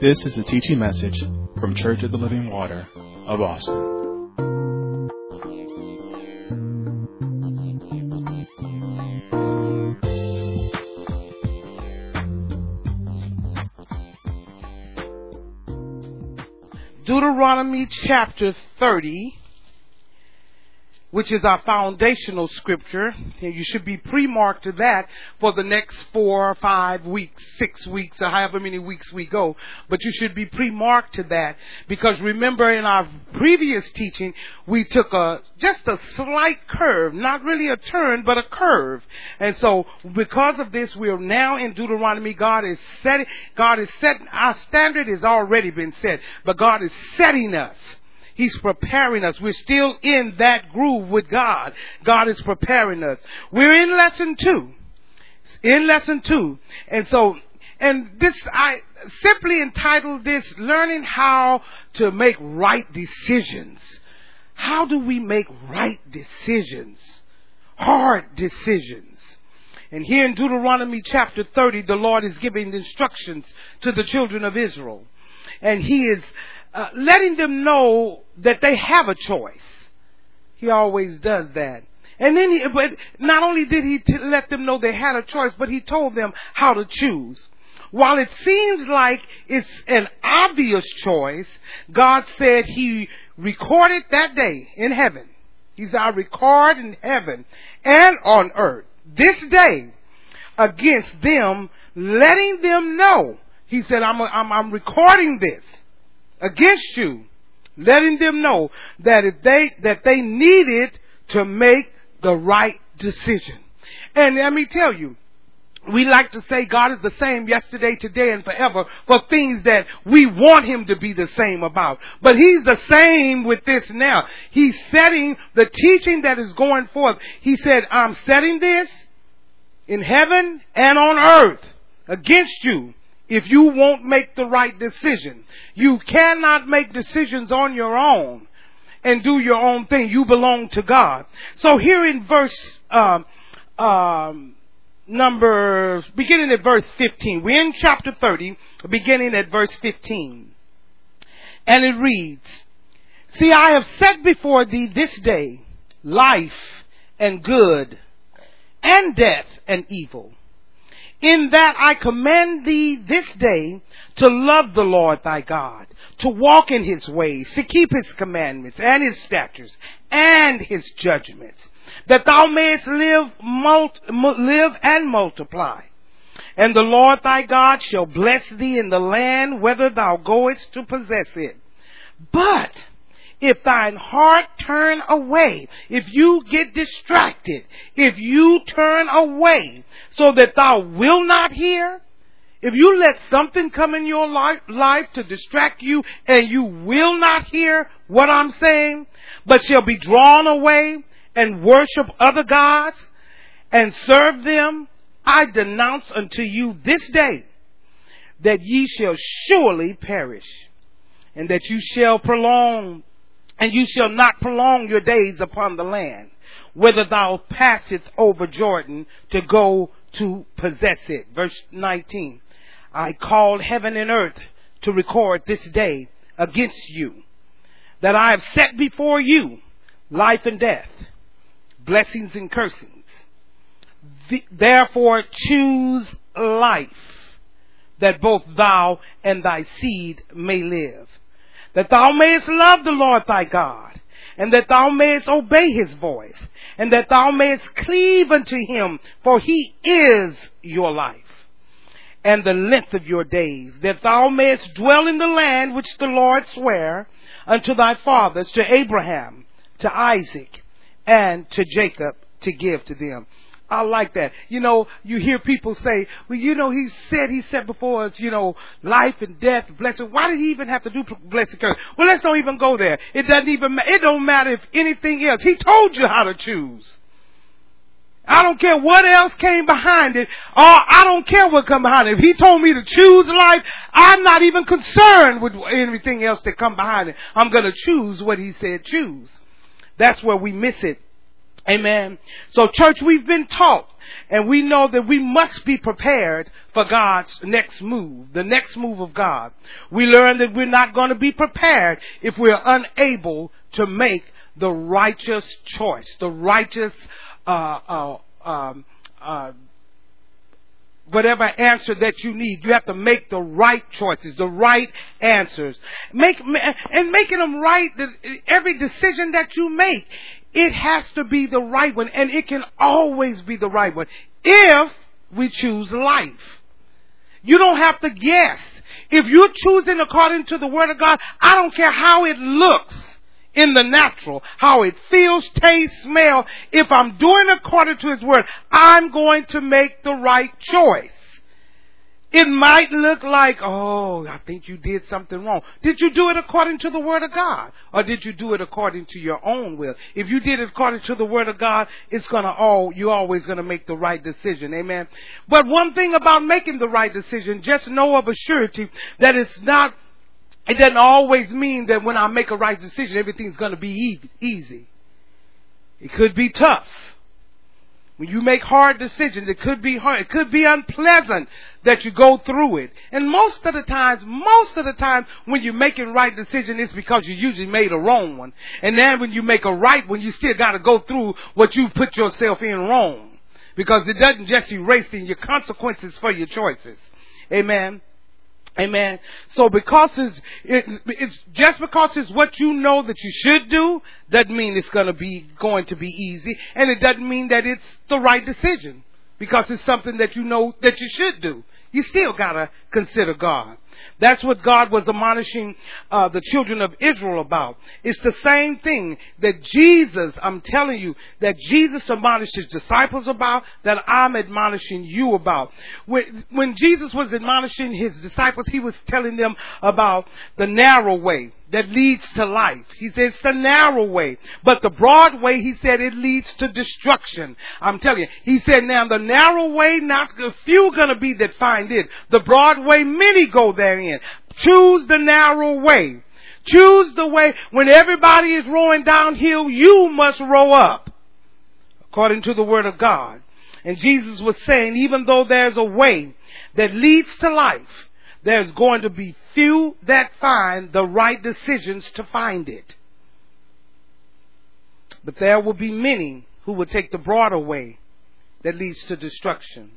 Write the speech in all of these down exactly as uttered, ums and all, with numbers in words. This is a teaching message from Church of the Living Water of Austin. Deuteronomy chapter thirty, which is our foundational scripture, and you should be pre-marked to that for the next four, five weeks, six weeks, or however many weeks we go. But you should be pre-marked to that, because remember in our previous teaching, we took a just a slight curve, not really a turn, but a curve. And so because of this, we are now in Deuteronomy. God is setting, God is setting, our standard has already been set, but God is setting us. He's preparing us. We're still in that groove with God. God is preparing us. We're in lesson two. In lesson two. And so, and this, I simply entitled this, Learning How to Make Right Decisions. How do we make right decisions? Hard decisions. And here in Deuteronomy chapter thirty, the Lord is giving instructions to the children of Israel. And He is Uh, letting them know that they have a choice. He always does that. And then he, but not only did he t- let them know they had a choice, but he told them how to choose. While it seems like it's an obvious choice, God said He recorded that day in heaven. He said, I record in heaven and on earth this day against them, letting them know. He said, I'm, a, I'm, I'm recording this against you, letting them know that if they that they needed to make the right decision. And let me tell you, we like to say God is the same yesterday, today, and forever for things that we want Him to be the same about. But He's the same with this now. He's setting the teaching that is going forth. He said, I'm setting this in heaven and on earth against you if you won't make the right decision. You cannot make decisions on your own and do your own thing. You belong to God. So here in verse um, um, number, beginning at verse fifteen. We're in chapter thirty, beginning at verse fifteen. And it reads, See, I have set before thee this day life and good, and death and evil, in that I command thee this day to love the Lord thy God, to walk in His ways, to keep His commandments and His statutes and His judgments, that thou mayest live, multi- live and multiply. And the Lord thy God shall bless thee in the land whither thou goest to possess it. But if thine heart turn away, if you get distracted, if you turn away so that thou wilt not hear, if you let something come in your life, life to distract you and you will not hear what I'm saying, but shall be drawn away and worship other gods and serve them, I denounce unto you this day that ye shall surely perish, and that you shall prolong And you shall not prolong your days upon the land, whether thou passest over Jordan to go to possess it. Verse nineteen. I called heaven and earth to record this day against you, that I have set before you life and death, blessings and cursings. Therefore choose life, that both thou and thy seed may live, that thou mayest love the Lord thy God, and that thou mayest obey His voice, and that thou mayest cleave unto Him, for He is your life, and the length of your days, that thou mayest dwell in the land which the Lord sware unto thy fathers, to Abraham, to Isaac, and to Jacob, to give to them. I like that. You know, you hear people say, well, you know, he said, he said before us, you know, life and death, blessing. Why did He even have to do blessing? Well, let's don't even go there. It doesn't even matter. It don't matter if anything else. He told you how to choose. I don't care what else came behind it. Or I don't care what come behind it. If He told me to choose life, I'm not even concerned with anything else that come behind it. I'm going to choose what He said choose. That's where we miss it. Amen. So church, we've been taught And we know that we must be prepared for God's next move, the next move of God. We learn that we're not going to be prepared if we're unable to make the righteous choice, the righteous, uh, uh, um, uh, whatever answer that you need. You have to make the right choices, the right answers. Make, and making them right, every decision that you make, it has to be the right one, and it can always be the right one if we choose life. You don't have to guess. If you're choosing according to the Word of God, I don't care how it looks in the natural, how it feels, tastes, smells. If I'm doing according to His Word, I'm going to make the right choice. It might look like, oh, I think you did something wrong. Did you do it according to the Word of God? Or did you do it according to your own will? If you did it according to the Word of God, it's gonna all, you're always gonna make the right decision. Amen. But one thing about making the right decision, just know of a surety that it's not, it doesn't always mean that when I make a right decision, everything's gonna be easy. It could be tough. When you make hard decisions, it could be hard. It could be unpleasant that you go through it. And most of the times, most of the time when you're making right decision, it's because you usually made a wrong one. And then when you make a right one, you still got to go through what you put yourself in wrong. Because it doesn't just erase your consequences for your choices. Amen. Amen. So because it's, it, it's just because it's what you know that you should do, doesn't mean it's going to be going to be easy, and it doesn't mean that it's the right decision because it's something that you know that you should do. You still got to consider God. That's what God was admonishing uh, the children of Israel about. It's the same thing that Jesus, I'm telling you, that Jesus admonished His disciples about, that I'm admonishing you about. When, when Jesus was admonishing His disciples, He was telling them about the narrow way that leads to life. He said it's the narrow way. But the broad way, He said, it leads to destruction. I'm telling you. He said, now the narrow way, not few going to be that find it. The broad way, many go therein. Choose the narrow way. Choose the way. When everybody is rowing downhill, you must row up, according to the Word of God. And Jesus was saying, even though there's a way that leads to life, there's going to be few that find the right decisions to find it. But there will be many who will take the broader way that leads to destruction.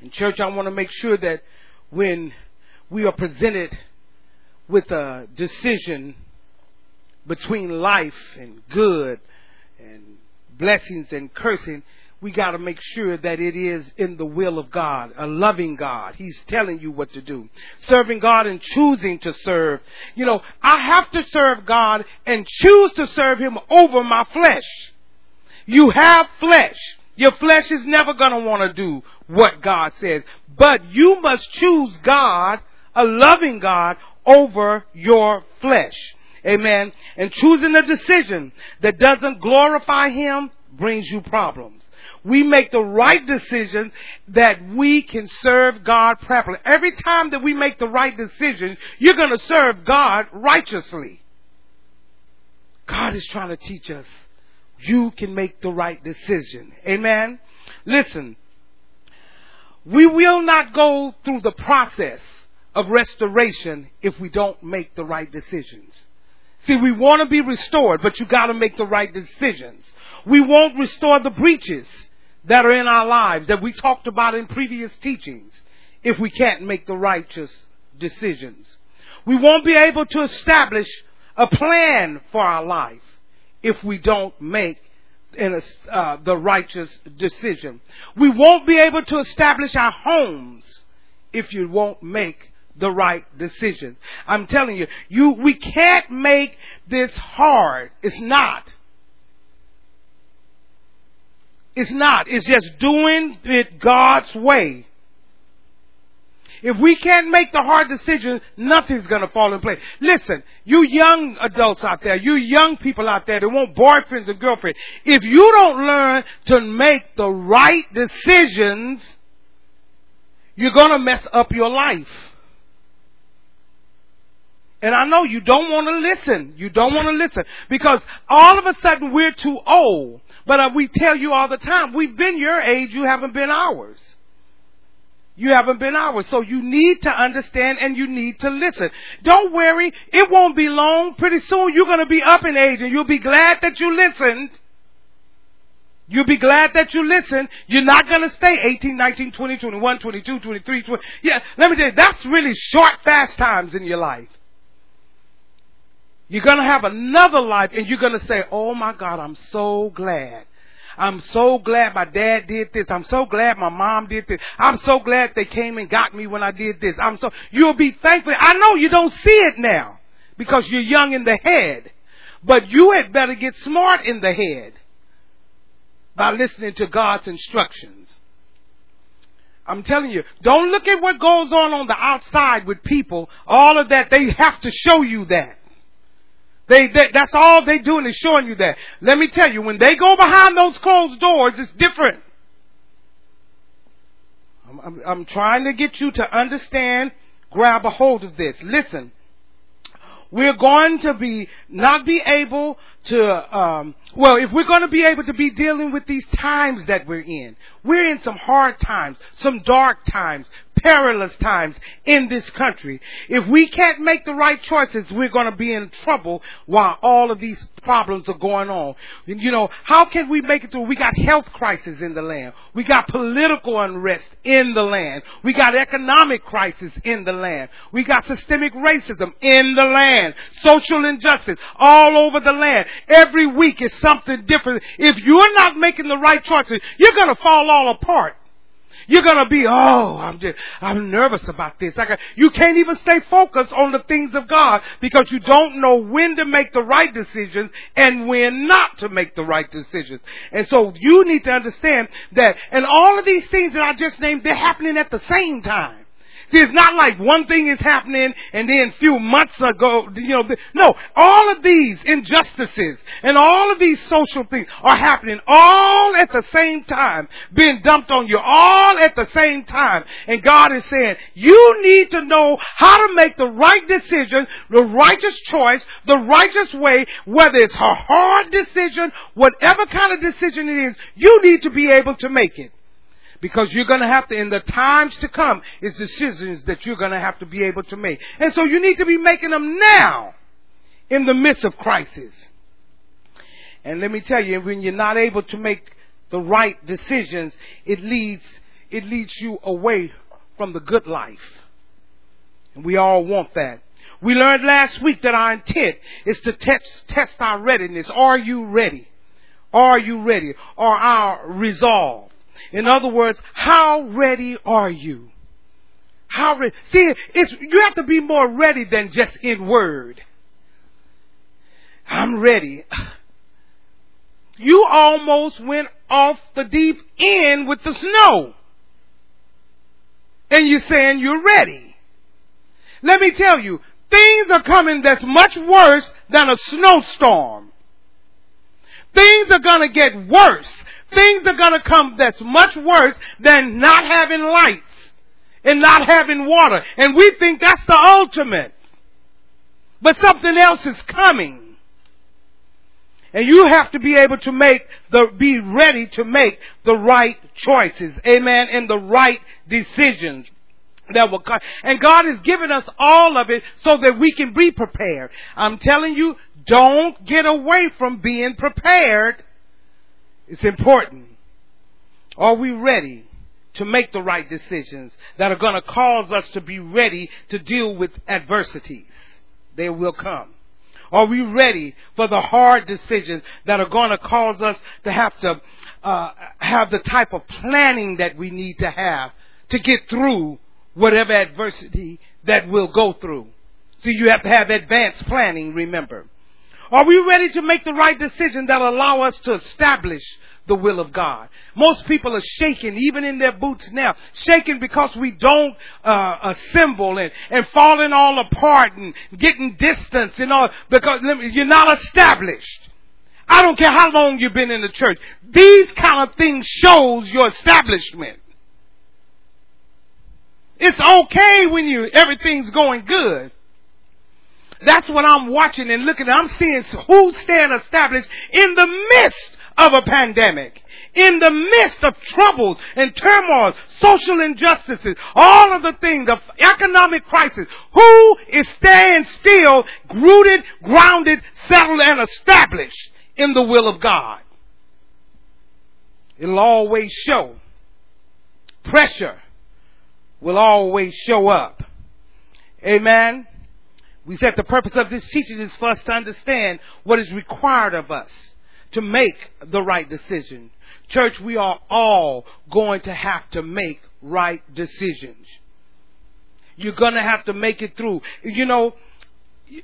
And church, I want to make sure that when we are presented with a decision between life and good and blessings and cursing, we got to make sure that it is in the will of God, a loving God. He's telling you what to do. Serving God and choosing to serve. You know, I have to serve God and choose to serve Him over my flesh. You have flesh. Your flesh is never going to want to do what God says. But you must choose God, a loving God, over your flesh. Amen. And choosing a decision that doesn't glorify Him brings you problems. We make the right decision that we can serve God properly. Every time that we make the right decision, you're going to serve God righteously. God is trying to teach us, you can make the right decision. Amen? Listen, we will not go through the process of restoration if we don't make the right decisions. See, we want to be restored, but you got to make the right decisions. We won't restore the breaches that are in our lives that we talked about in previous teachings if we can't make the righteous decisions. We won't be able to establish a plan for our life if we don't make in a, uh, the righteous decision. We won't be able to establish our homes if you won't make the right decision. I'm telling you, you we can't make this hard. It's not. It's not. It's just doing it God's way. If we can't make the hard decision, nothing's going to fall in place. Listen, you young adults out there, you young people out there that want boyfriends and girlfriends, if you don't learn to make the right decisions, you're going to mess up your life. And I know you don't want to listen. You don't want to listen. Because all of a sudden we're too old. But we tell you all the time, we've been your age, you haven't been ours. You haven't been ours. So you need to understand and you need to listen. Don't worry. It won't be long. Pretty soon you're going to be up in age and you'll be glad that you listened. You'll be glad that you listened. You're not going to stay eighteen, nineteen, twenty, twenty-one, twenty-two, twenty-three, twenty. Yeah, let me tell you, that's really short, fast times in your life. You're going to have another life and you're going to say, oh my God, I'm so glad. I'm so glad my dad did this. I'm so glad my mom did this. I'm so glad they came and got me when I did this. I'm so, you'll be thankful. I know you don't see it now because you're young in the head, but you had better get smart in the head by listening to God's instructions. I'm telling you, don't look at what goes on on the outside with people. All of that, they have to show you that. They, they, that's all they doing is showing you that. Let me tell you, when they go behind those closed doors, it's different. I'm, I'm, I'm trying to get you to understand, grab a hold of this. Listen, we're going to be not be able to, um, well, if we're going to be able to be dealing with these times that we're in, we're in some hard times, some dark times, perilous times in this country. If we can't make the right choices, we're going to be in trouble while all of these problems are going on. You know, how can we make it through? We got health crisis in the land. We got political unrest in the land. We got economic crisis in the land. We got systemic racism in the land. Social injustice all over the land. Every week is something different. If you're not making the right choices, you're going to fall all apart. You're going to be, oh, I'm just, I'm nervous about this. I got, you can't even stay focused on the things of God because you don't know when to make the right decisions and when not to make the right decisions. And so you need to understand that. And all of these things that I just named, they're happening at the same time. See, it's not like one thing is happening and then a few months ago, you know, no, all of these injustices and all of these social things are happening all at the same time, being dumped on you all at the same time. And God is saying, you need to know how to make the right decision, the righteous choice, the righteous way, whether it's a hard decision, whatever kind of decision it is, you need to be able to make it. Because you're going to have to, in the times to come, is decisions that you're going to have to be able to make. And so you need to be making them now in the midst of crisis. And let me tell you, when you're not able to make the right decisions, it leads, it leads you away from the good life. And we all want that. We learned last week that our intent is to test, test our readiness. Are you ready? Are you ready? Or our resolve. In other words, how ready are you? How re- See, it's, you have to be more ready than just in word. I'm ready. You almost went off the deep end with the snow. And you're saying you're ready. Let me tell you, things are coming that's much worse than a snowstorm. Things are going to get worse. Things are going to come that's much worse than not having lights and not having water. And we think that's the ultimate. But something else is coming. And you have to be able to make the, be ready to make the right choices. Amen. And the right decisions that will come. And God has given us all of it so that we can be prepared. I'm telling you, don't get away from being prepared. It's important. Are we ready to make the right decisions that are going to cause us to be ready to deal with adversities? They will come. Are we ready for the hard decisions that are going to cause us to have to uh, have the type of planning that we need to have to get through whatever adversity that we'll go through? So you have to have advanced planning, remember. Are we ready to make the right decision that allow us to establish the will of God? Most people are shaking, even in their boots now, shaking because we don't uh, assemble and, and falling all apart and getting distance and all because you're not established. I don't care how long you've been in the church. These kind of things shows your establishment. It's okay when you everything's going good. That's what I'm watching and looking at. I'm seeing who's staying established in the midst of a pandemic, in the midst of troubles and turmoil, social injustices, all of the things, the economic crisis. Who is staying still, rooted, grounded, settled, and established in the will of God? It'll always show. Pressure will always show up. Amen. We said the purpose of this teaching is for us to understand what is required of us to make the right decision. Church, we are all going to have to make right decisions. You're going to have to make it through. You know,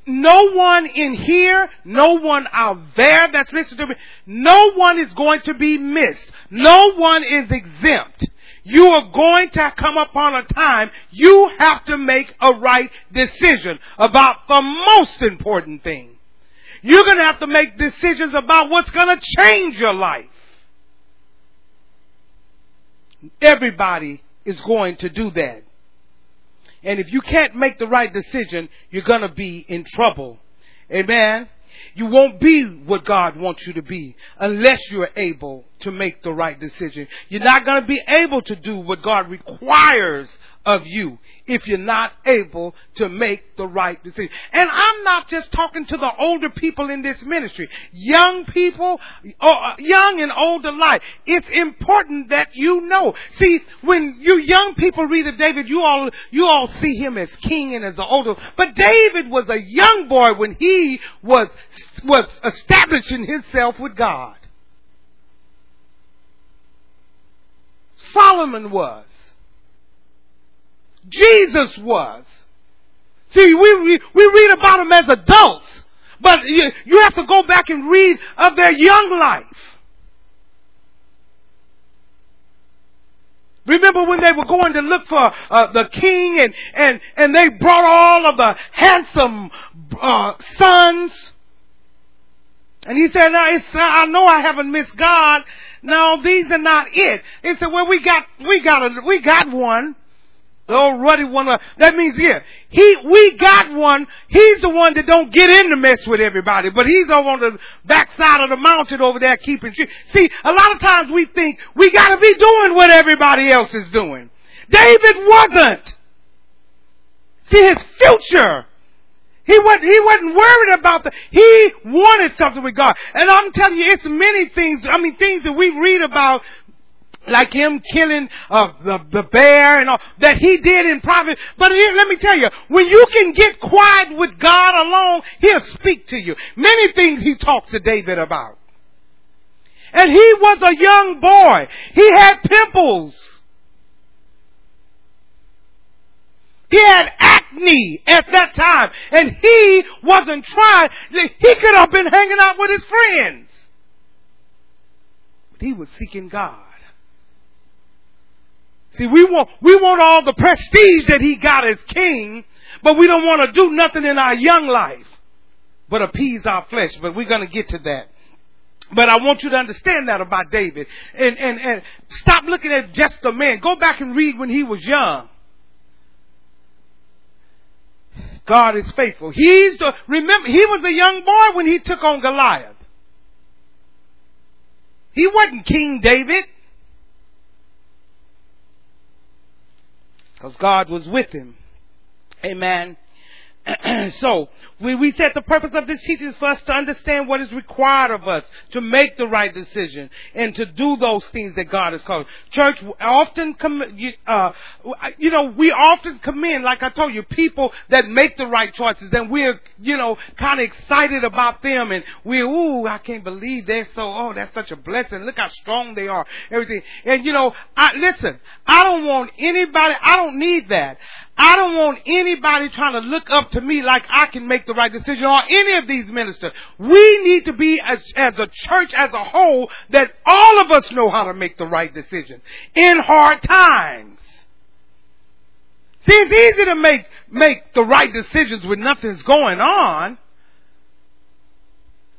no one in here, no one out there that's listening to me, no one is going to be missed. No one is exempt. You are going to come upon a time you have to make a right decision about the most important thing. You're going to have to make decisions about what's going to change your life. Everybody is going to do that. And if you can't make the right decision, you're going to be in trouble. Amen. You won't be what God wants you to be unless you're able to make the right decision. You're not going to be able to do what God requires of you if you're not able to make the right decision. And I'm not just talking to the older people in this ministry. Young people, young and old alike, it's important that you know. See, when you young people read of David, you all you all see him as king and as the older. But David was a young boy when he was was establishing himself with God. Solomon was. Jesus was. See, we re- we read about them as adults, but you, you have to go back and read of their young life. Remember when they were going to look for uh, the king, and, and, and they brought all of the handsome uh, sons, and he said, "Now it's, I know I haven't missed God. No, these are not it." He said, "Well, we got we got a, we got one." The old ruddy one. Uh, that means here, yeah, he, we got one. He's the one that don't get in the mess with everybody, but he's over on the backside of the mountain over there keeping shit. See, a lot of times we think we got to be doing what everybody else is doing. David wasn't. See, his future. He wasn't, he wasn't worried about that. He wanted something with God. And I'm telling you, it's many things. I mean, things that we read about, like him killing uh, the, the bear and all that he did in private. But here, let me tell you, when you can get quiet with God alone, he'll speak to you. Many things he talked to David about. And he was a young boy. He had pimples. He had acne at that time. And he wasn't trying. He could have been hanging out with his friends. But he was seeking God. See, we want we want all the prestige that he got as king, but we don't want to do nothing in our young life but appease our flesh. But we're going to get to that. But I want you to understand that about David. And, and, and stop looking at just a man. Go back and read when he was young. God is faithful. He's the, remember, he was a young boy when he took on Goliath. He wasn't King David, because God was with him. Amen. So, we, we said the purpose of this teaching is for us to understand what is required of us to make the right decision and to do those things that God has called. Church, often, com- uh, you know, we often commend, like I told you, people that make the right choices, and we're, you know, kind of excited about them, and we're, ooh, I can't believe they're so, oh, that's such a blessing. Look how strong they are, everything. And, you know, I, listen, I don't want anybody, I don't need that. I don't want anybody trying to look up to me like I can make the right decision, or any of these ministers. We need to be, as, as a church as a whole, that all of us know how to make the right decision in hard times. See, it's easy to make, make the right decisions when nothing's going on.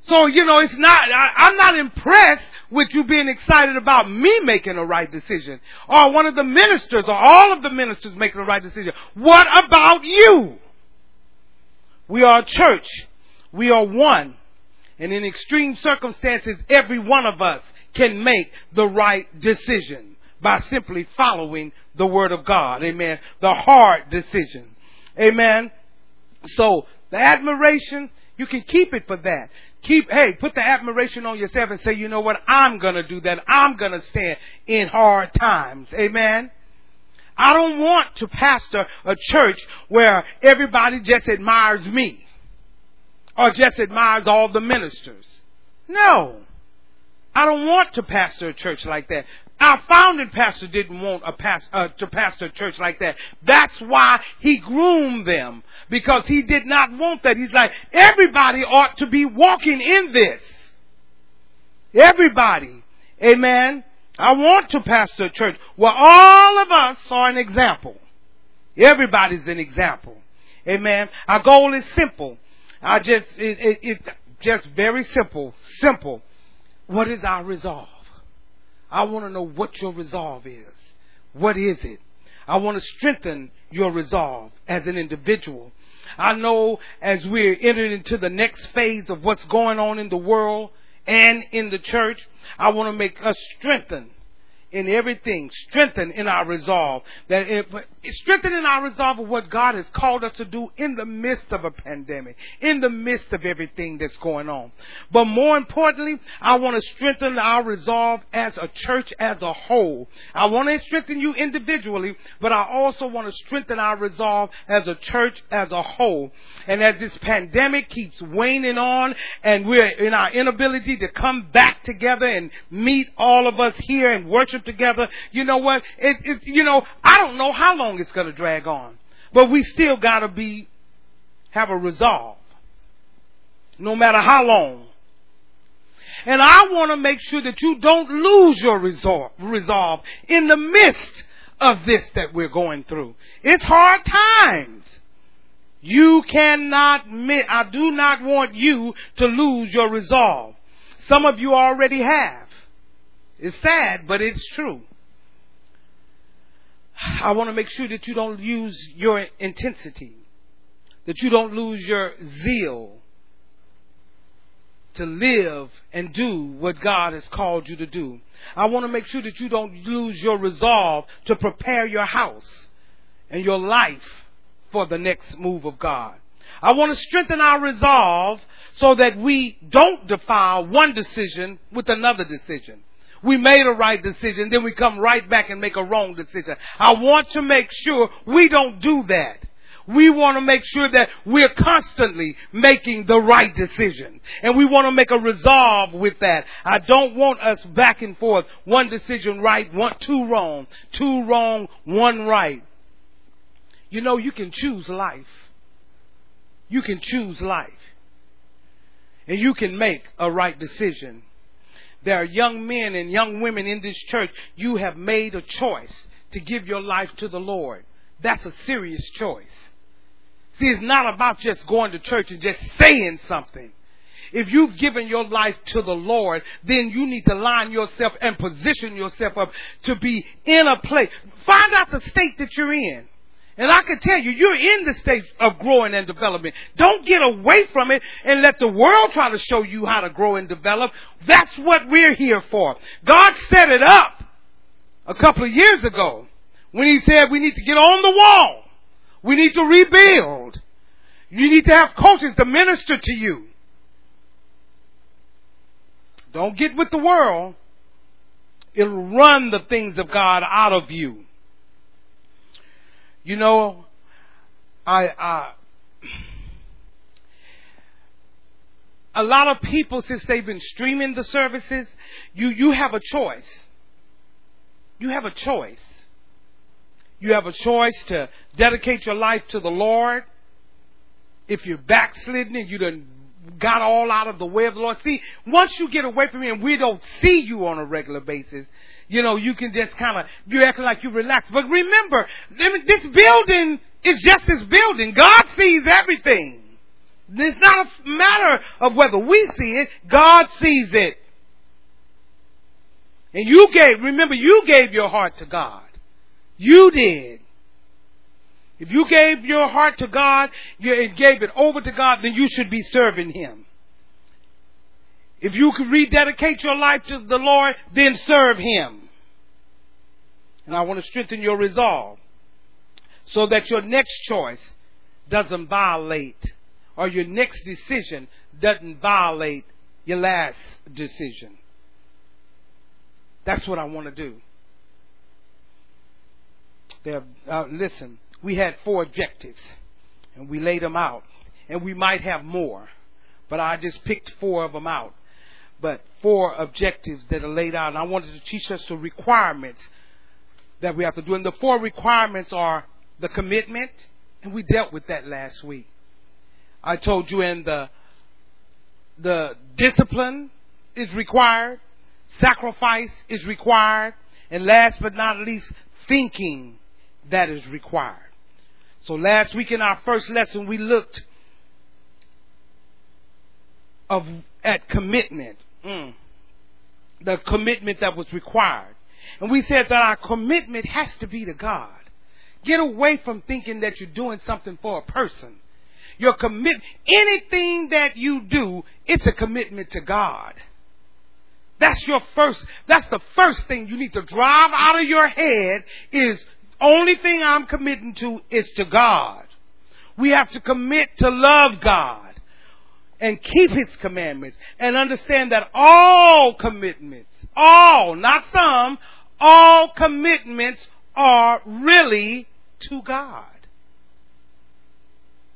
So, you know, it's not, I, I'm not impressed with you being excited about me making the right decision, or one of the ministers, or all of the ministers making the right decision. What about you? We are a church. We are one. And in extreme circumstances, every one of us can make the right decision by simply following the Word of God. Amen. The hard decision. Amen. So the admiration, you can keep it for that. Keep, hey, put the admiration on yourself and say, you know what? I'm going to do that. I'm going to stand in hard times. Amen. I don't want to pastor a church where everybody just admires me or just admires all the ministers. No. I don't want to pastor a church like that. Our founding pastor didn't want a past, uh, to pastor a church like that. That's why he groomed them, because he did not want that. He's like, everybody ought to be walking in this. Everybody. Amen. I want to pastor a church where all of us are an example. Everybody's an example. Amen. Our goal is simple. I just, it, it, it's just very simple. Simple. What is our resolve? I want to know what your resolve is. What is it? I want to strengthen your resolve as an individual. I know as we're entering into the next phase of what's going on in the world and in the church, I want to make us strengthen in everything, strengthen in our resolve, that it, strengthen in our resolve of what God has called us to do in the midst of a pandemic, in the midst of everything that's going on. But more importantly, I want to strengthen our resolve as a church as a whole. I want to strengthen you individually, but I also want to strengthen our resolve as a church as a whole. And as this pandemic keeps waning on and we're in our inability to come back together and meet all of us here and worship together, you know what? It, it, you know, I don't know how long it's going to drag on, but we still got to be have a resolve, no matter how long. And I want to make sure that you don't lose your resolve, resolve in the midst of this that we're going through. It's hard times. You cannot miss. I do not want you to lose your resolve. Some of you already have. It's sad, but it's true. I want to make sure that you don't lose your intensity, that you don't lose your zeal to live and do what God has called you to do. I want to make sure that you don't lose your resolve to prepare your house and your life for the next move of God. I want to strengthen our resolve so that we don't defile one decision with another decision. We made a right decision, then we come right back and make a wrong decision. I want to make sure we don't do that. We want to make sure that we're constantly making the right decision. And we want to make a resolve with that. I don't want us back and forth. One decision right, one, two wrong. Two wrong, one right. You know, you can choose life. You can choose life. And you can make a right decision. There are young men and young women in this church. You have made a choice to give your life to the Lord. That's a serious choice. See, it's not about just going to church and just saying something. If you've given your life to the Lord, then you need to line yourself and position yourself up to be in a place. Find out the state that you're in. And I can tell you, you're in the state of growing and development. Don't get away from it and let the world try to show you how to grow and develop. That's what we're here for. God set it up a couple of years ago when he said we need to get on the wall. We need to rebuild. You need to have coaches to minister to you. Don't get with the world. It'll run the things of God out of you. You know, I, I, a lot of people, since they've been streaming the services, you, you have a choice. You have a choice. You have a choice to dedicate your life to the Lord. If you're backslidden and you done got all out of the way of the Lord. See, once you get away from him, we don't see you on a regular basis. You know, you can just kind of, you're acting like you relax. But remember, this building is just this building. God sees everything. It's not a matter of whether we see it. God sees it. And you gave, remember, you gave your heart to God. You did. If you gave your heart to God, you gave it over to God, then you should be serving Him. If you could rededicate your life to the Lord, then serve Him. And I want to strengthen your resolve so that your next choice doesn't violate, or your next decision doesn't violate your last decision. That's what I want to do. There, uh, listen, we had four objectives, and we laid them out, and we might have more, but I just picked four of them out. But four objectives that are laid out, and I wanted to teach us the requirements that we have to do. And the four requirements are the commitment, and we dealt with that last week. I told you in the the discipline is required, sacrifice is required, and last but not least, thinking that is required. So last week in our first lesson, we looked of at commitment, mm, the commitment that was required. And we said that our commitment has to be to God. Get away from thinking that you're doing something for a person. Your commit, anything that you do, it's a commitment to God. That's your first, that's the first thing you need to drive out of your head is only thing I'm committing to is to God. We have to commit to love God and keep His commandments and understand that all commitments, all, not some, all commitments are really to God.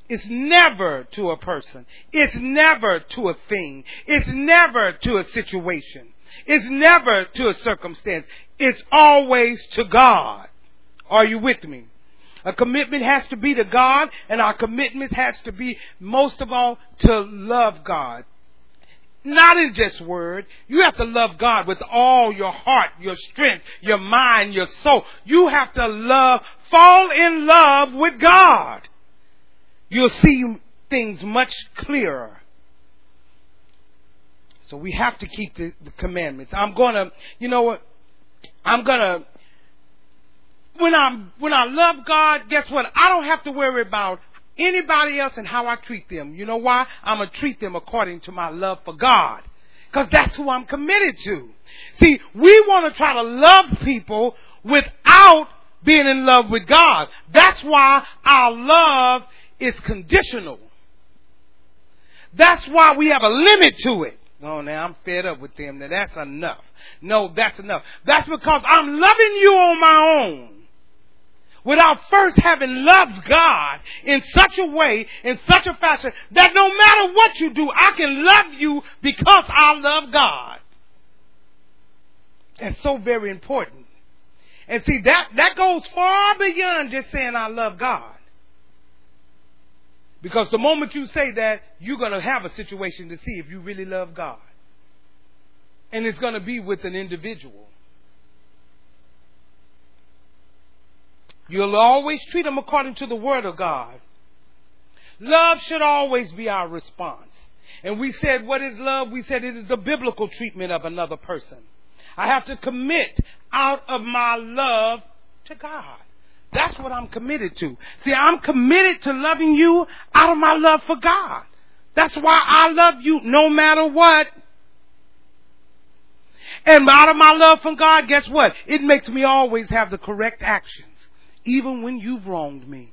It's never to a person. It's never to a thing. It's never to a situation. It's never to a circumstance. It's always to God. Are you with me? A commitment has to be to God, and our commitment has to be, most of all, to love God. Not in just word. You have to love God with all your heart, your strength, your mind, your soul. You have to love, fall in love with God. You'll see things much clearer. So we have to keep the, the commandments. I'm going to, you know what? I'm going to, when I when I love God, guess what? I don't have to worry about anybody else and how I treat them. You know why? I'm going to treat them according to my love for God. Because that's who I'm committed to. See, we want to try to love people without being in love with God. That's why our love is conditional. That's why we have a limit to it. Oh, now I'm fed up with them. Now that's enough. No, that's enough. That's because I'm loving you on my own without first having loved God in such a way, in such a fashion, that no matter what you do, I can love you because I love God. That's so very important. And see, that, that goes far beyond just saying I love God. Because the moment you say that, you're going to have a situation to see if you really love God. And it's going to be with an individual. You'll always treat them according to the Word of God. Love should always be our response. And we said, what is love? We said it is the biblical treatment of another person. I have to commit out of my love to God. That's what I'm committed to. See, I'm committed to loving you out of my love for God. That's why I love you no matter what. And out of my love for God, guess what? It makes me always have the correct actions. Even when you've wronged me,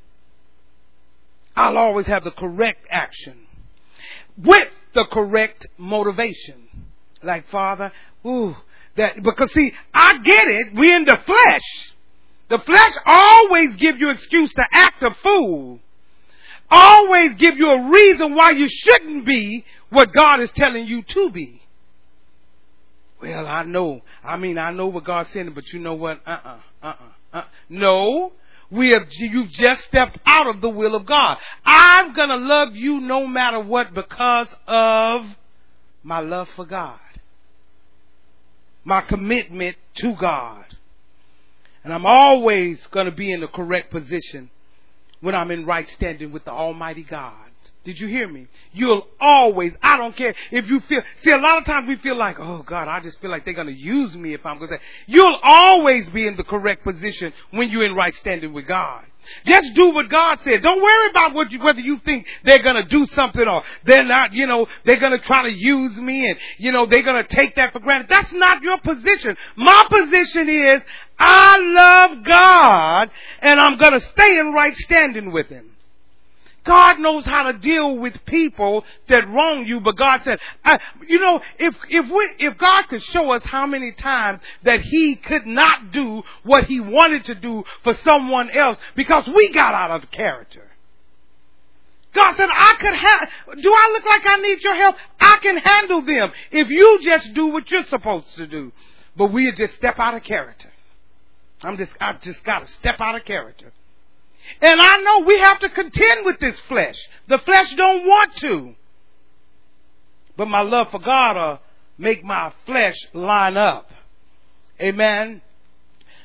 I'll always have the correct action with the correct motivation. Like, Father, ooh, that, because see, I get it. We're in the flesh. The flesh always give you excuse to act a fool. Always give you a reason why you shouldn't be what God is telling you to be. Well, I know. I mean, I know what God's saying, but you know what? Uh-uh, uh-uh, uh-uh. No, we have, you've just stepped out of the will of God. I'm going to love you no matter what because of my love for God. My commitment to God. And I'm always going to be in the correct position when I'm in right standing with the Almighty God. Did you hear me? You'll always, I don't care if you feel, see, a lot of times we feel like, oh God, I just feel like they're going to use me if I'm going to. You'll always be in the correct position when you're in right standing with God. Just do what God said. Don't worry about what you, whether you think they're going to do something or they're not, you know, they're going to try to use me and, you know, they're going to take that for granted. That's not your position. My position is I love God and I'm going to stay in right standing with Him. God knows how to deal with people that wrong you, but God said, I, you know, if if we if God could show us how many times that He could not do what He wanted to do for someone else because we got out of character. God said, I could have, do I look like I need your help? I can handle them if you just do what you're supposed to do. But we just step out of character. I'm just, I just got to step out of character. And I know we have to contend with this flesh. The flesh don't want to. But my love for God will make my flesh line up. Amen.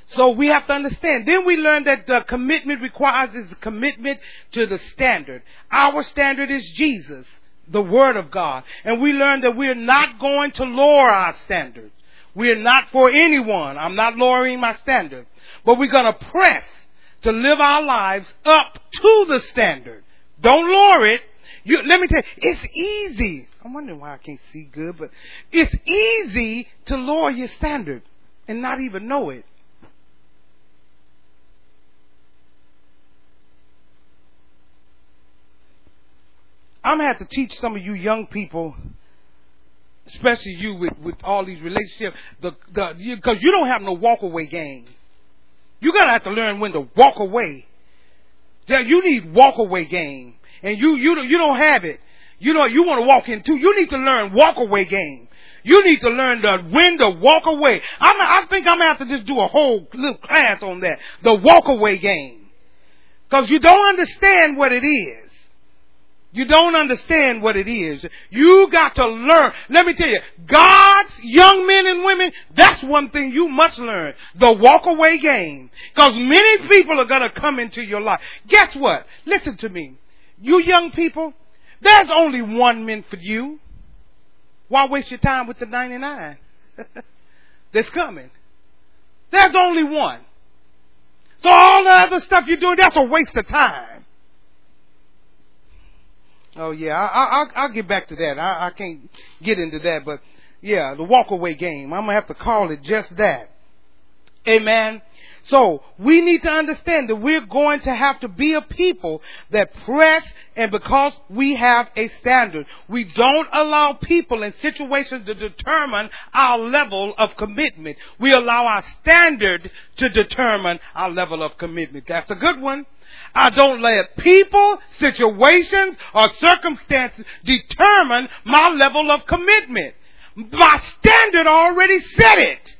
So we have to understand. Then we learn that the commitment requires is a commitment to the standard. Our standard is Jesus, the Word of God. And we learn that we're not going to lower our standards. We're not for anyone. I'm not lowering my standard. But we're going to press to live our lives up to the standard. Don't lower it. You, let me tell you, it's easy. I'm wondering why I can't see good, but it's easy to lower your standard and not even know it. I'm going to have to teach some of you young people, especially you with, with all these relationships, the, the, you, because you don't have no walk-away game. You're going to have to learn when to walk away. You need walk-away game. And you you you don't have it. You know, you want to walk in too. You need to learn walk-away game. You need to learn the, when to walk away. I'm, I think I'm going to have to just do a whole little class on that. The walk-away game. Because you don't understand what it is. You don't understand what it is. You got to learn. Let me tell you, God's young men and women, that's one thing you must learn. The walk-away game. Because many people are going to come into your life. Guess what? Listen to me. You young people, there's only one man for you. Why waste your time with the ninety-nine that's coming? There's only one. So all the other stuff you're doing, that's a waste of time. Oh, yeah, I, I, I'll, I'll get back to that. I, I can't get into that, but, yeah, the walk-away game. I'm going to have to call it just that. Amen. So we need to understand that we're going to have to be a people that press, and because we have a standard. We don't allow people and situations to determine our level of commitment. We allow our standard to determine our level of commitment. That's a good one. I don't let people, situations, or circumstances determine my level of commitment. My standard already set it.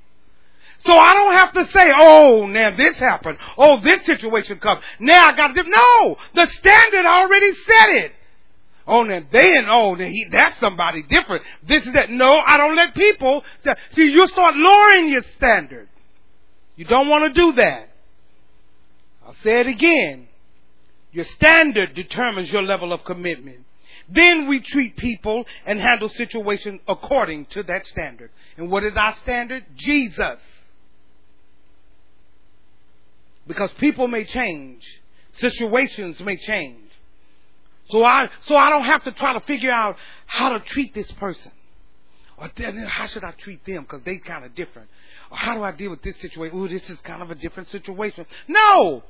So I don't have to say, oh, now this happened. Oh, this situation comes. Now I got to do. No, the standard already set it. Oh, now they and oh, now he, that's somebody different. This is that. No, I don't let people. See, you start lowering your standard. You don't want to do that. I'll say it again. Your standard determines your level of commitment. Then we treat people and handle situations according to that standard. And what is our standard? Jesus. Because people may change. Situations may change. So I, so I don't have to try to figure out how to treat this person. Or how should I treat them? Because they kind of different. Or how do I deal with this situation? Ooh, this is kind of a different situation. No!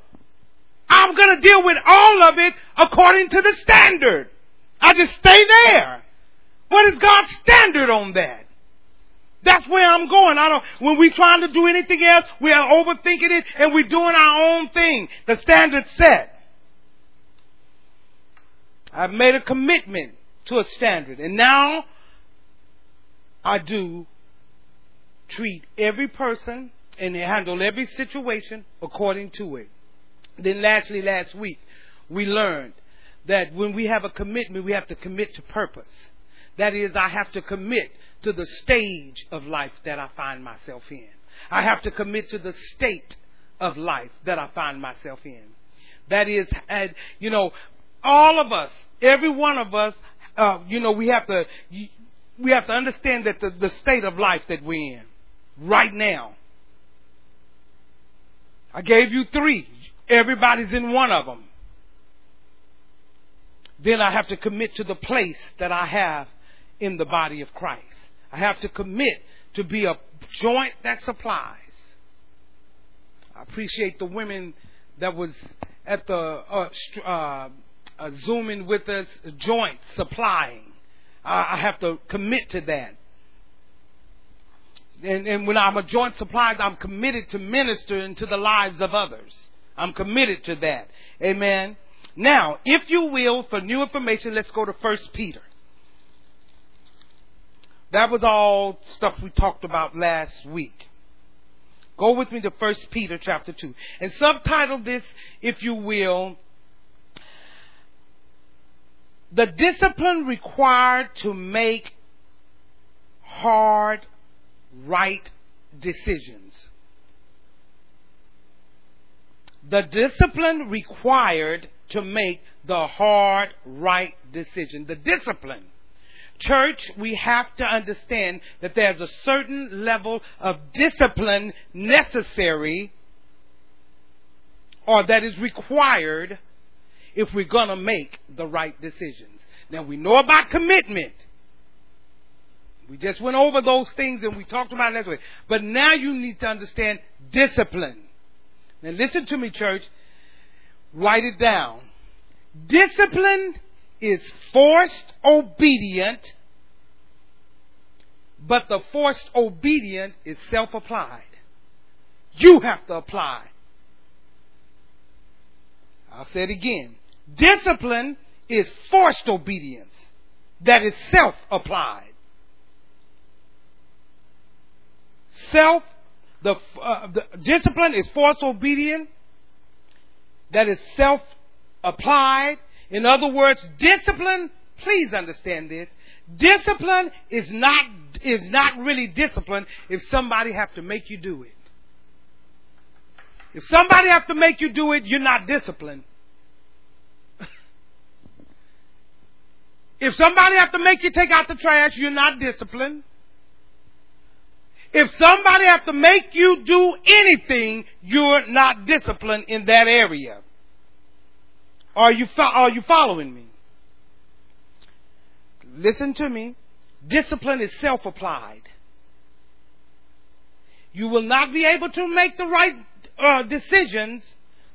I'm going to deal with all of it according to the standard. I just stay there. What is God's standard on that? That's where I'm going. I don't. When we're trying to do anything else, we are overthinking it and we're doing our own thing. The standard's set. I've made a commitment to a standard. And now I do treat every person and handle every situation according to it. Then lastly, last week, we learned that when we have a commitment, we have to commit to purpose. That is, I have to commit to the stage of life that I find myself in. I have to commit to the state of life that I find myself in. That is, and, you know, all of us, every one of us, uh, you know, we have to we have to understand that the, the state of life that we're in right now. I gave you three. Everybody's in one of them. Then I have to commit to the place that I have in the body of Christ. I have to commit to be a joint that supplies. I appreciate the women that was at the uh, uh, uh, Zooming with us, joint supplying. Uh, I have to commit to that. And, and when I'm a joint supplier, I'm committed to ministering to the lives of others. I'm committed to that. Amen. Now, if you will, for new information, let's go to First Peter. That was all stuff we talked about last week. Go with me to First Peter chapter two. And subtitle this, if you will, the discipline required to make hard, right decisions. The discipline required to make the hard, right decision. The discipline. Church, we have to understand that there's a certain level of discipline necessary or that is required if we're going to make the right decisions. Now, we know about commitment. We just went over those things and we talked about it last week. But now you need to understand discipline. Now, listen to me, church. Write it down. Discipline is forced obedient, but the forced obedient is self-applied. You have to apply. I'll say it again. Discipline is forced obedience that is self-applied. Self, the, uh, the discipline is forced obedience that is self-applied. In other words, discipline, please understand this, discipline is not is not really discipline if somebody have to make you do it. If somebody have to make you do it, you're not disciplined. If somebody have to make you take out the trash, you're not disciplined. If somebody have to make you do anything, you're not disciplined in that area. Are you, fo- are you following me? Listen to me. Discipline is self-applied. You will not be able to make the right uh, decisions,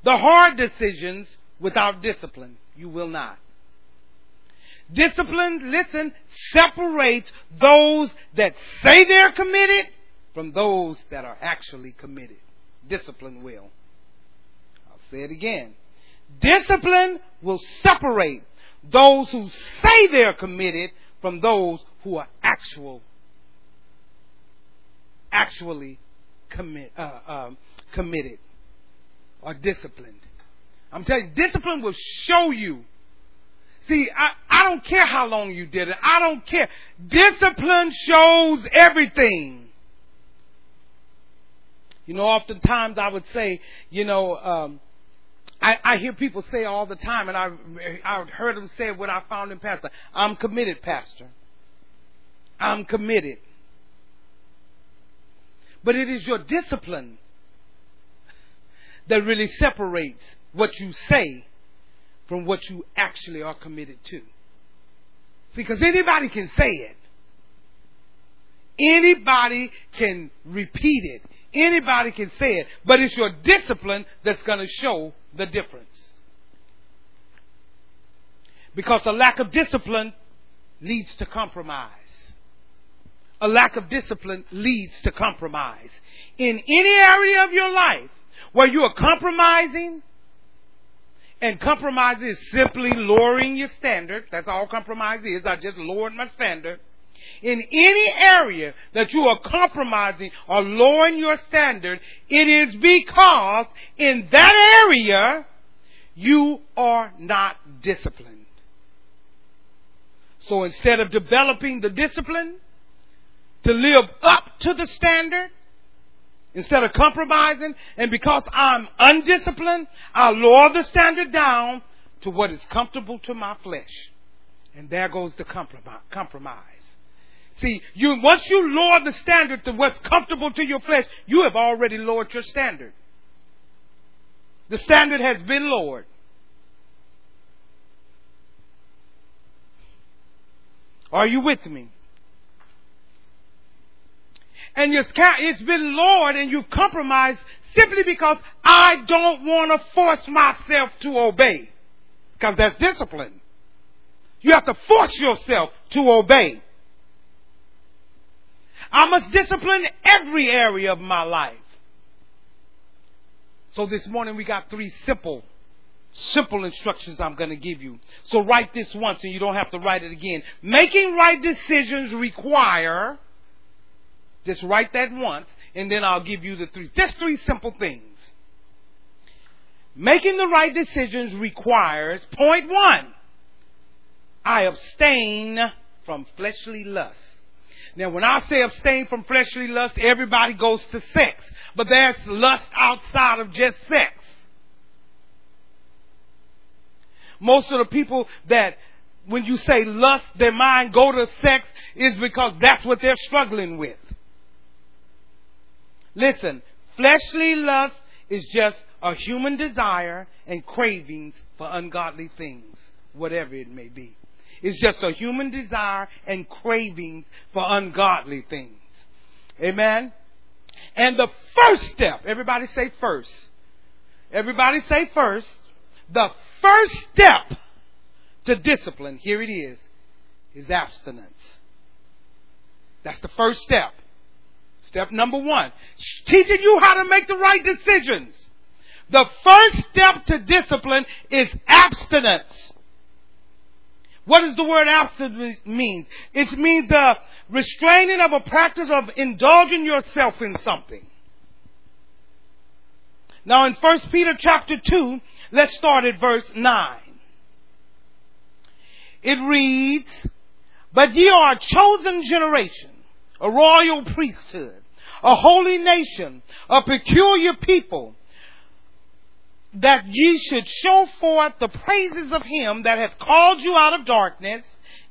the hard decisions, without discipline. You will not. Discipline, listen, separates those that say they're committed from those that are actually committed. Discipline will. I'll say it again. Discipline will separate those who say they're committed from those who are actual, actually commit, uh, uh, committed or disciplined. I'm telling you, discipline will show you. See, I, I don't care how long you did it. I don't care. Discipline shows everything. You know, oftentimes I would say, you know, um, I, I hear people say all the time, and I, I heard them say what I found in Pastor. I'm committed, Pastor. I'm committed. But it is your discipline that really separates what you say from what you actually are committed to. Because anybody can say it. Anybody can repeat it. Anybody can say it. But it's your discipline that's going to show the difference. Because a lack of discipline leads to compromise. A lack of discipline leads to compromise. In any area of your life where you are compromising, and compromise is simply lowering your standard. That's all compromise is. I just lowered my standard. In any area that you are compromising or lowering your standard, it is because in that area you are not disciplined. So instead of developing the discipline to live up to the standard, instead of compromising, and because I'm undisciplined, I lower the standard down to what is comfortable to my flesh. And there goes the compromise. See, you once you lower the standard to what's comfortable to your flesh, you have already lowered your standard. The standard has been lowered. Are you with me? And your, it's been lowered and you've compromised simply because I don't want to force myself to obey. Because that's discipline. You have to force yourself to obey. I must discipline every area of my life. So this morning we got three simple, simple instructions I'm going to give you. So write this once and you don't have to write it again. Making right decisions require, just write that once and then I'll give you the three. Just three simple things. Making the right decisions requires, point one, I abstain from fleshly lust. Now, when I say abstain from fleshly lust, everybody goes to sex. But there's lust outside of just sex. Most of the people that, when you say lust, their mind go to sex is because that's what they're struggling with. Listen, fleshly lust is just a human desire and cravings for ungodly things, whatever it may be. It's just a human desire and cravings for ungodly things. Amen? And the first step, everybody say first. Everybody say first. The first step to discipline, here it is, is abstinence. That's the first step. Step number one. Teaching you how to make the right decisions. The first step to discipline is abstinence. What does the word abstinence mean? It means the restraining of a practice of indulging yourself in something. Now in First Peter chapter two, let's start at verse nine. It reads, "But ye are a chosen generation, a royal priesthood, a holy nation, a peculiar people, that ye should show forth the praises of him that hath called you out of darkness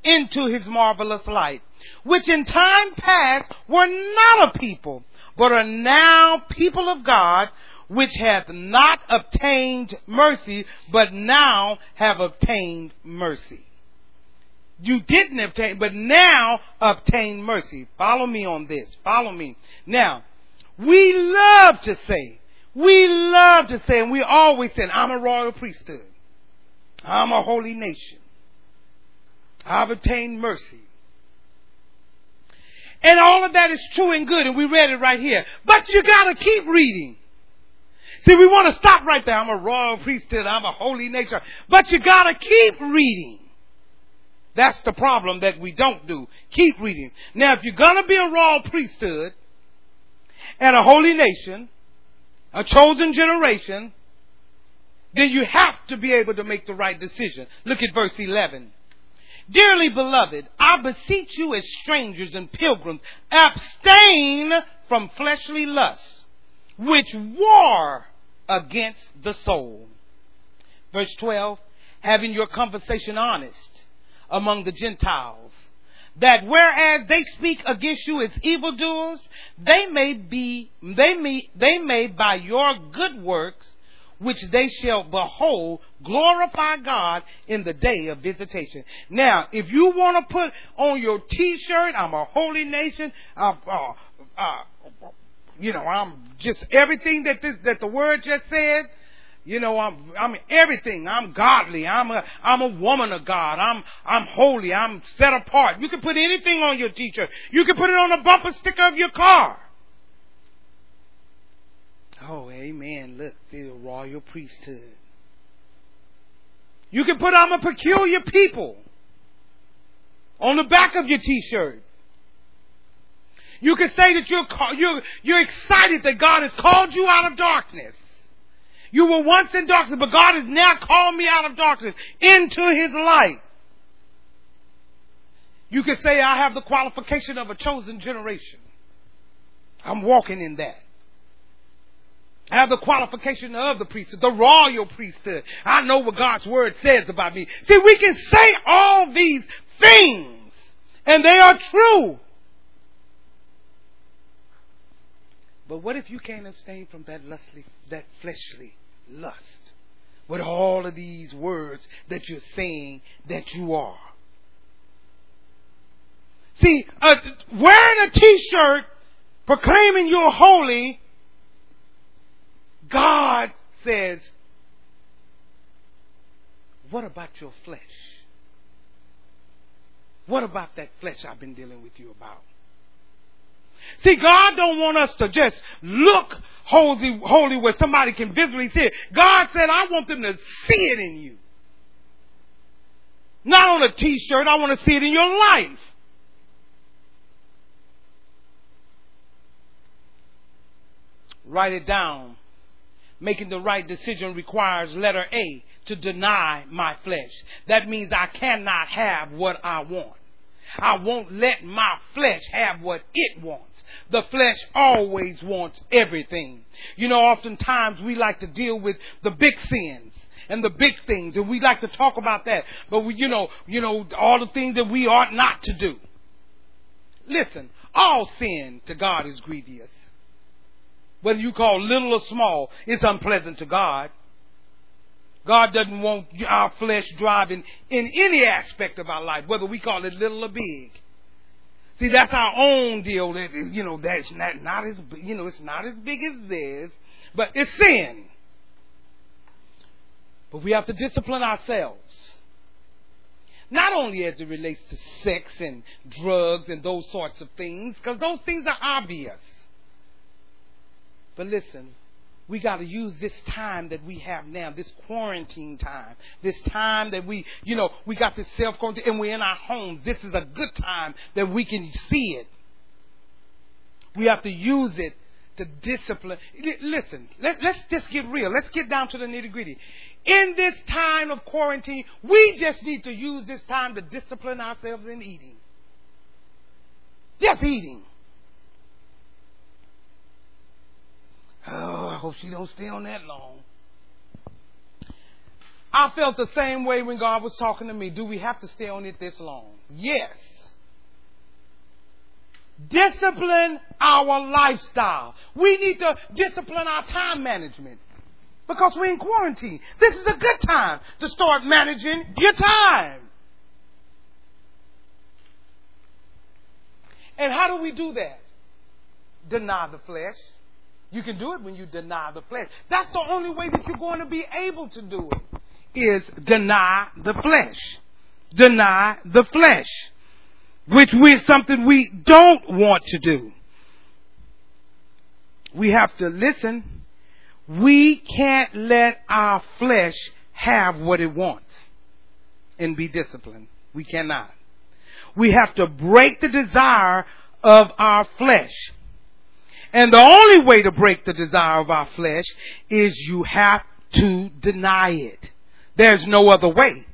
into his marvelous light, which in time past were not a people, but are now people of God, which hath not obtained mercy, but now have obtained mercy." You didn't obtain, but now obtain mercy. Follow me on this. Follow me. Now, we love to say, We love to say, and we always say, I'm a royal priesthood. I'm a holy nation. I've obtained mercy. And all of that is true and good, and we read it right here. But you gotta keep reading. See, we want to stop right there. I'm a royal priesthood. I'm a holy nation. But you gotta keep reading. That's the problem that we don't do. Keep reading. Now, if you're gonna be a royal priesthood and a holy nation, a chosen generation, then you have to be able to make the right decision. Look at verse eleven. "Dearly beloved, I beseech you as strangers and pilgrims, abstain from fleshly lusts, which war against the soul." Verse twelve, "Having your conversation honest among the Gentiles, that whereas they speak against you as evildoers, they may be, they may, they may by your good works, which they shall behold, glorify God in the day of visitation." Now, if you want to put on your T-shirt, "I'm a holy nation," I, uh, uh, you know, I'm just everything that this, that the word just said. You know, I'm, I'm everything. I'm godly. I'm a, I'm a woman of God. I'm, I'm holy. I'm set apart. You can put anything on your t-shirt. You can put it on the bumper sticker of your car. Oh, amen. Look, the royal priesthood. You can put "I'm a peculiar people" on the back of your t-shirt. You can say that you're, you're, you're excited that God has called you out of darkness. You were once in darkness, but God has now called me out of darkness into his light. You could say, "I have the qualification of a chosen generation. I'm walking in that. I have the qualification of the priesthood, the royal priesthood. I know what God's word says about me." See, we can say all these things, and they are true. But what if you can't abstain from that lustly, that fleshly lust with all of these words that you're saying that you are. See, uh, wearing a t-shirt proclaiming you're holy, God says, what about your flesh? What about that flesh I've been dealing with you about? See, God don't want us to just look holy, holy where somebody can visually see it. God said, I want them to see it in you. Not on a t-shirt, I want to see it in your life. Write it down. Making the right decision requires letter A, to deny my flesh. That means I cannot have what I want. I won't let my flesh have what it wants. The flesh always wants everything. You know, oftentimes we like to deal with the big sins and the big things, and we like to talk about that. But we, you know, you know, all the things that we ought not to do. Listen, all sin to God is grievous. Whether you call little or small, it's unpleasant to God. God doesn't want our flesh driving in any aspect of our life, whether we call it little or big. See, that's our own deal. That, you know, that's not, not as you know, it's not as big as this, but it's sin. But we have to discipline ourselves. Not only as it relates to sex and drugs and those sorts of things, because those things are obvious. But listen, we got to use this time that we have now, this quarantine time, this time that we, you know, we got this self-quarantine and we're in our homes. This is a good time that we can see it. We have to use it to discipline. Listen, let, let's just get real. Let's get down to the nitty-gritty. In this time of quarantine, we just need to use this time to discipline ourselves in eating. Just eating. Oh, I hope she don't stay on that long. I felt the same way when God was talking to me. Do we have to stay on it this long? Yes. Discipline our lifestyle. We need to discipline our time management because we're in quarantine. This is a good time to start managing your time. And how do we do that? Deny the flesh. You can do it when you deny the flesh. That's the only way that you're going to be able to do it, is deny the flesh. Deny the flesh, which is something we don't want to do. We have to listen. We can't let our flesh have what it wants and be disciplined. We cannot. We have to break the desire of our flesh. And the only way to break the desire of our flesh is you have to deny it. There's no other way.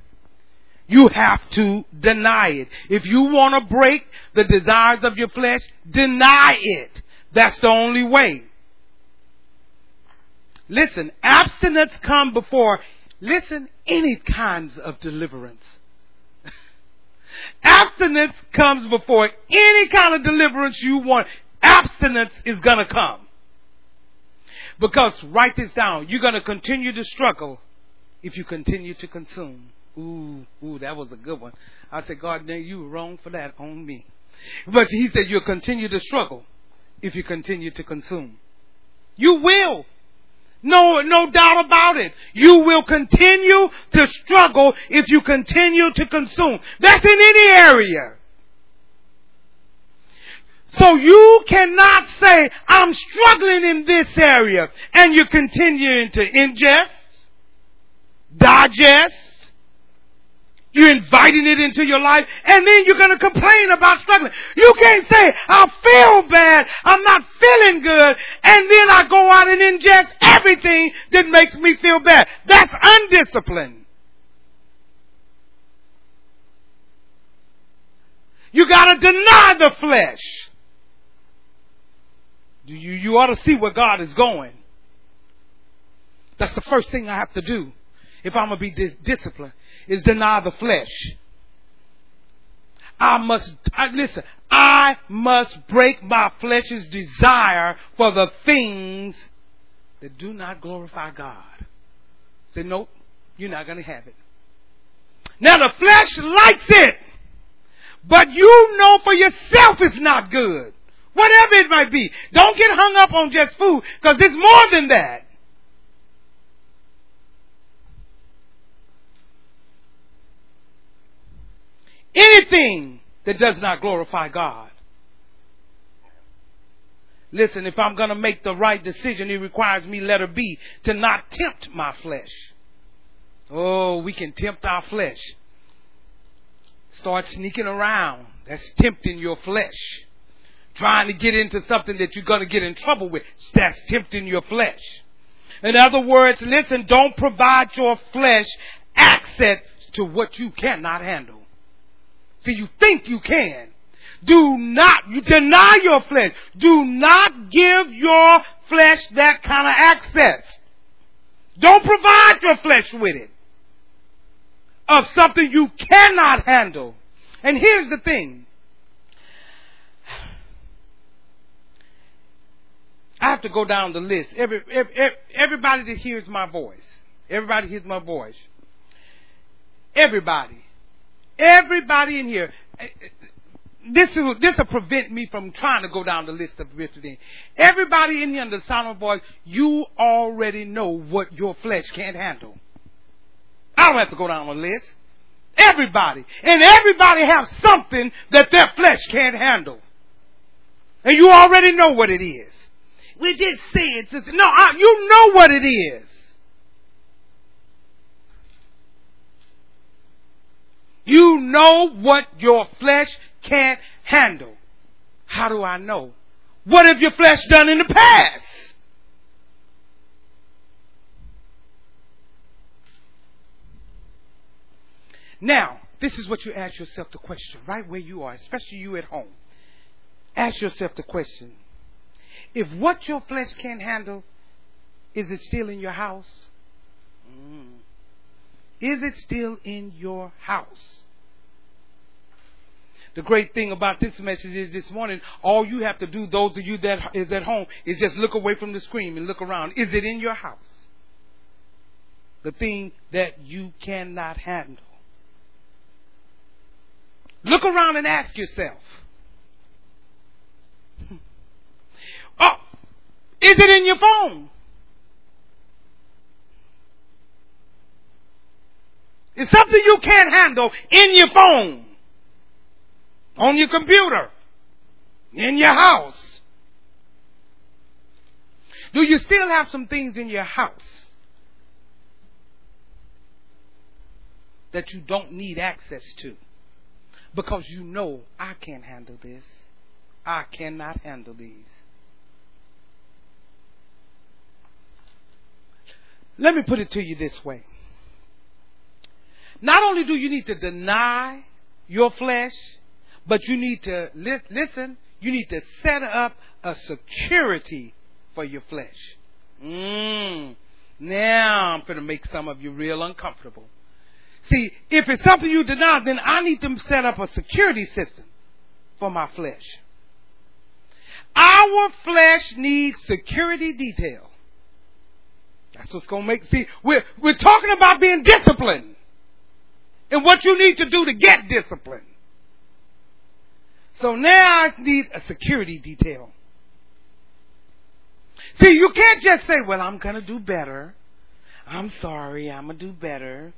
You have to deny it. If you want to break the desires of your flesh, deny it. That's the only way. Listen, abstinence come before, listen, any kinds of deliverance. Abstinence comes before any kind of deliverance you want. Abstinence is going to come. Because, write this down, you're going to continue to struggle if you continue to consume. Ooh, ooh, that was a good one. I said, God, you were wrong for that on me. But he said, you'll continue to struggle if you continue to consume. You will. No, no doubt about it. You will continue to struggle if you continue to consume. That's in any area. So you cannot say, I'm struggling in this area, and you're continuing to ingest, digest, you're inviting it into your life, and then you're going to complain about struggling. You can't say, I feel bad, I'm not feeling good, and then I go out and ingest everything that makes me feel bad. That's undisciplined. You got to deny the flesh. You, you ought to see where God is going. That's the first thing I have to do if I'm going to be dis- disciplined, is deny the flesh. I must, I, listen, I must break my flesh's desire for the things that do not glorify God. said, nope, you're not going to have it. Now the flesh likes it, but you know for yourself it's not good. Whatever it might be. Don't get hung up on just food, because it's more than that. Anything that does not glorify God. Listen, if I'm going to make the right decision, it requires me, letter B, to not tempt my flesh. Oh, we can tempt our flesh. Start sneaking around. That's tempting your flesh. Trying to get into something that you're going to get in trouble with. That's tempting your flesh. In other words, listen, don't provide your flesh access to what you cannot handle. See, you think you can. Do not, you deny your flesh. Do not give your flesh that kind of access. Don't provide your flesh with it. Of something you cannot handle. And here's the thing. I have to go down the list. Every, every, every, everybody that hears my voice. Everybody hears my voice. Everybody. Everybody in here. This will, this will prevent me from trying to go down the list of everything. Everybody in here under the sound of my voice, you already know what your flesh can't handle. I don't have to go down the list. Everybody. And everybody has something that their flesh can't handle. And you already know what it is. We did see it. No, I, you know what it is. You know what your flesh can't handle. How do I know? What have your flesh done in the past? Now, this is what you ask yourself the question, right where you are, especially you at home. Ask yourself the question, if what your flesh can't handle, is it still in your house? Mm. Is it still in your house? The great thing about this message is this morning, all you have to do, those of you that is at home, is just look away from the screen and look around. Is it in your house? The thing that you cannot handle. Look around and ask yourself. Oh, is it in your phone? It's something you can't handle in your phone, on your computer, in your house. Do you still have some things in your house that you don't need access to? Because you know, I can't handle this. I cannot handle these. Let me put it to you this way. Not only do you need to deny your flesh, but you need to, li- listen, you need to set up a security for your flesh. Mm, now I'm going to make some of you real uncomfortable. See, if it's something you deny, then I need to set up a security system for my flesh. Our flesh needs security detail. That's what's going to make, see, we're, we're talking about being disciplined. And what you need to do to get discipline. So now I need a security detail. See, you can't just say, well, I'm going to do better. I'm sorry, I'm going to do better.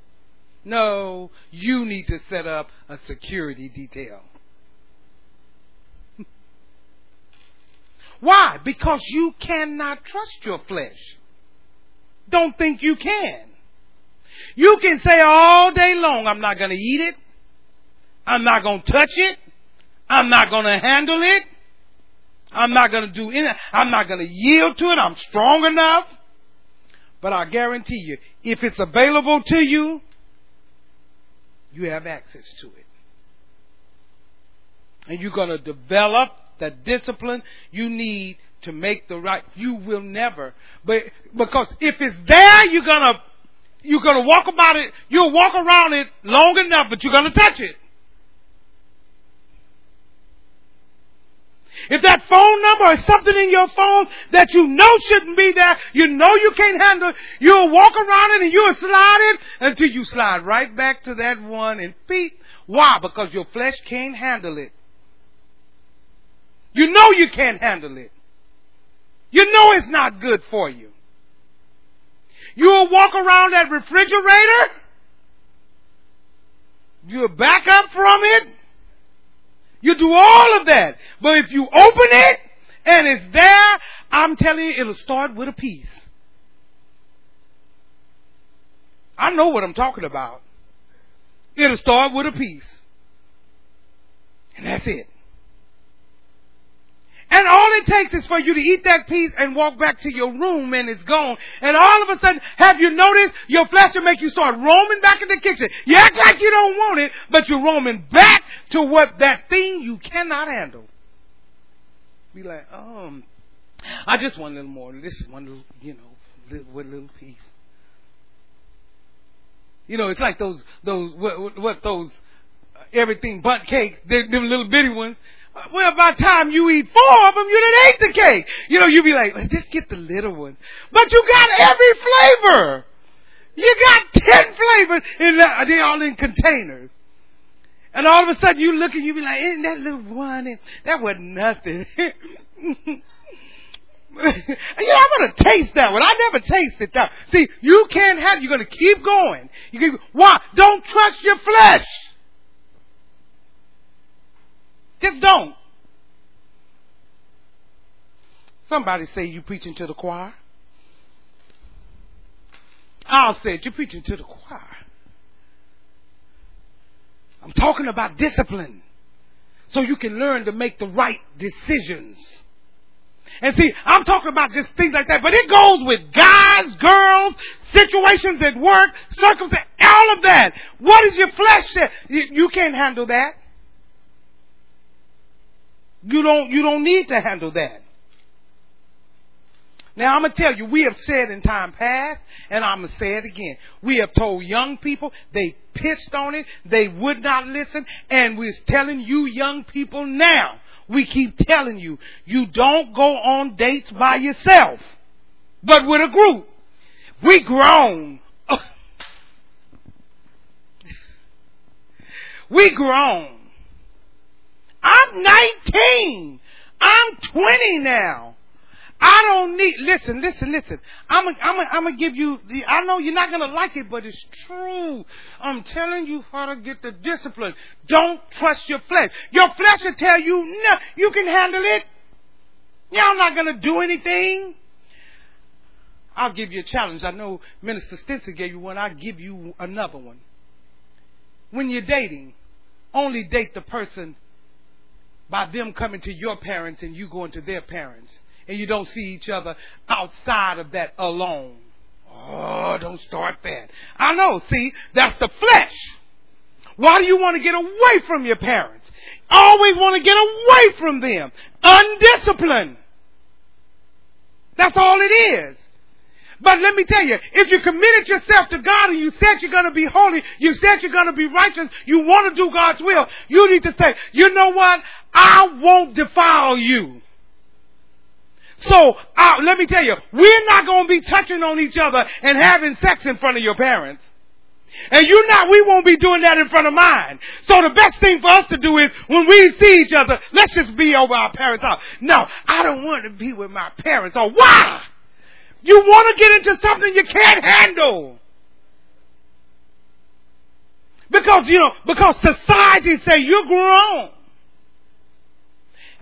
No, you need to set up a security detail. Why? Because you cannot trust your flesh. Don't think you can. You can say all day long, I'm not going to eat it. I'm not going to touch it. I'm not going to handle it. I'm not going to do anything. I'm not going to yield to it. I'm strong enough. But I guarantee you, if it's available to you, you have access to it. And you're going to develop the discipline you need to make the right. You will never. But because if it's there, you're going to You're going to walk about it. You'll walk around it long enough, but you're going to touch it. If that phone number is something in your phone that you know shouldn't be there, you know you can't handle, you'll walk around it and you'll slide it until you slide right back to that one and peep. Why? Because your flesh can't handle it. You know you can't handle it. You know it's not good for you. You'll walk around that refrigerator. You'll back up from it. You do all of that. But if you open it and it's there, I'm telling you, it'll start with a peace. I know what I'm talking about. It'll start with a peace. And that's it. And all it takes is for you to eat that piece and walk back to your room and it's gone. And all of a sudden, have you noticed? Your flesh will make you start roaming back in the kitchen. You act like you don't want it, but you're roaming back to what that thing you cannot handle. Be like, um, I just want a little more. This one little, you know, little, with a little piece. You know, it's like those, those, what, what those, uh, everything but cakes, them little bitty ones. Well, by the time you eat four of them, you done ate the cake. You know, you be like, well, just get the little one. But you got every flavor. You got ten flavors. And they're all in containers. And all of a sudden you look and you be like, isn't that little one? And that wasn't nothing. You know, I want to taste that one. I never tasted that. See, you can't have, you're going to keep going. You can, why? Don't trust your flesh. Just don't. Somebody say you preaching to the choir. I'll say it, you're preaching to the choir. I'm talking about discipline. So you can learn to make the right decisions. And see, I'm talking about just things like that. But it goes with guys, girls, situations at work, circumstances, all of that. What is your flesh? You can't handle that. You don't, you don't need to handle that. Now, I'm going to tell you, we have said in time past, and I'm going to say it again. We have told young people, they pissed on it, they would not listen, and we're telling you young people now, we keep telling you, you don't go on dates by yourself, but with a group. We grown. We grown. I'm nineteen. I'm twenty now. I don't need, listen, listen, listen. I'm a, I'm a, I'm going to give you, the, I know you're not going to like it, but it's true. I'm telling you how to get the discipline. Don't trust your flesh. Your flesh will tell you, no, you can handle it. Y'all not going to do anything. I'll give you a challenge. I know Minister Stinson gave you one. I'll give you another one. When you're dating, only date the person by them coming to your parents and you going to their parents. And you don't see each other outside of that alone. Oh, don't start that. I know, see, that's the flesh. Why do you want to get away from your parents? Always want to get away from them. Undisciplined. That's all it is. But let me tell you, if you committed yourself to God and you said you're going to be holy, you said you're going to be righteous, you want to do God's will, you need to say, you know what? I won't defile you. So uh, let me tell you, we're not going to be touching on each other and having sex in front of your parents. And you not, we won't be doing that in front of mine. So the best thing for us to do is when we see each other, let's just be over our parents' house. No, I don't want to be with my parents. Or why? You want to get into something you can't handle. Because, you know, because society say you're grown.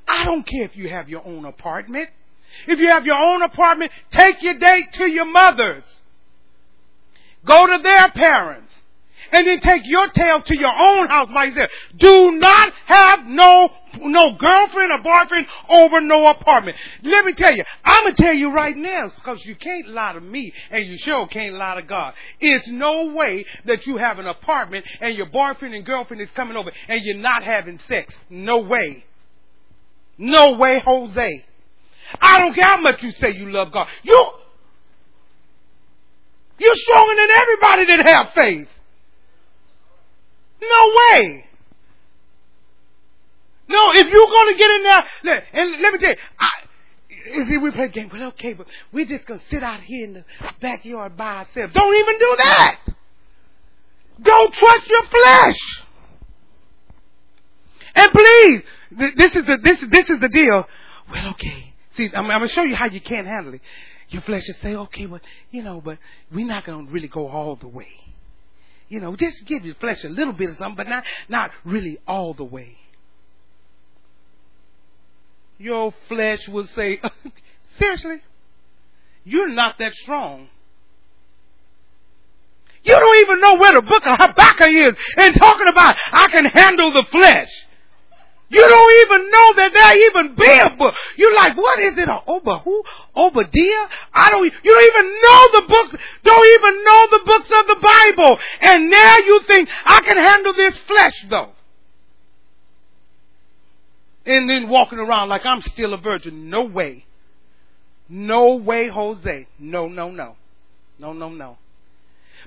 I don't care if you have your own apartment. If you have your own apartment, take your date to your mother's. Go to their parents. And then take your tail to your own house by yourself. Do not have no no girlfriend or boyfriend over no apartment. Let me tell you, I'm going to tell you right now, because you can't lie to me and you sure can't lie to God. It's no way that you have an apartment and your boyfriend and girlfriend is coming over and you're not having sex. No way. No way, Jose. I don't care how much you say you love God. You, you're stronger than everybody that have faith. No way. No, if you're going to get in there, and let me tell you, I, see, we play the game. Well, okay, but we're just going to sit out here in the backyard by ourselves. Don't even do that. Don't trust your flesh. And please, this is the this this is the deal. Well, okay. See, I'm, I'm going to show you how you can't handle it. Your flesh will say, okay, but, you know, but we're not going to really go all the way. You know, just give your flesh a little bit of something, but not, not really all the way. Your flesh will say, seriously, you're not that strong. You don't even know where the book of Habakkuk is and talking about, I can handle the flesh. You don't even know that there even be a book. You're like, what is it? Oba who? Obadiah? I don't, you don't even know the books, don't even know the books of the Bible. And now you think, I can handle this flesh though. And then walking around like I'm still a virgin. No way. No way, Jose. No, no, no. No, no, no.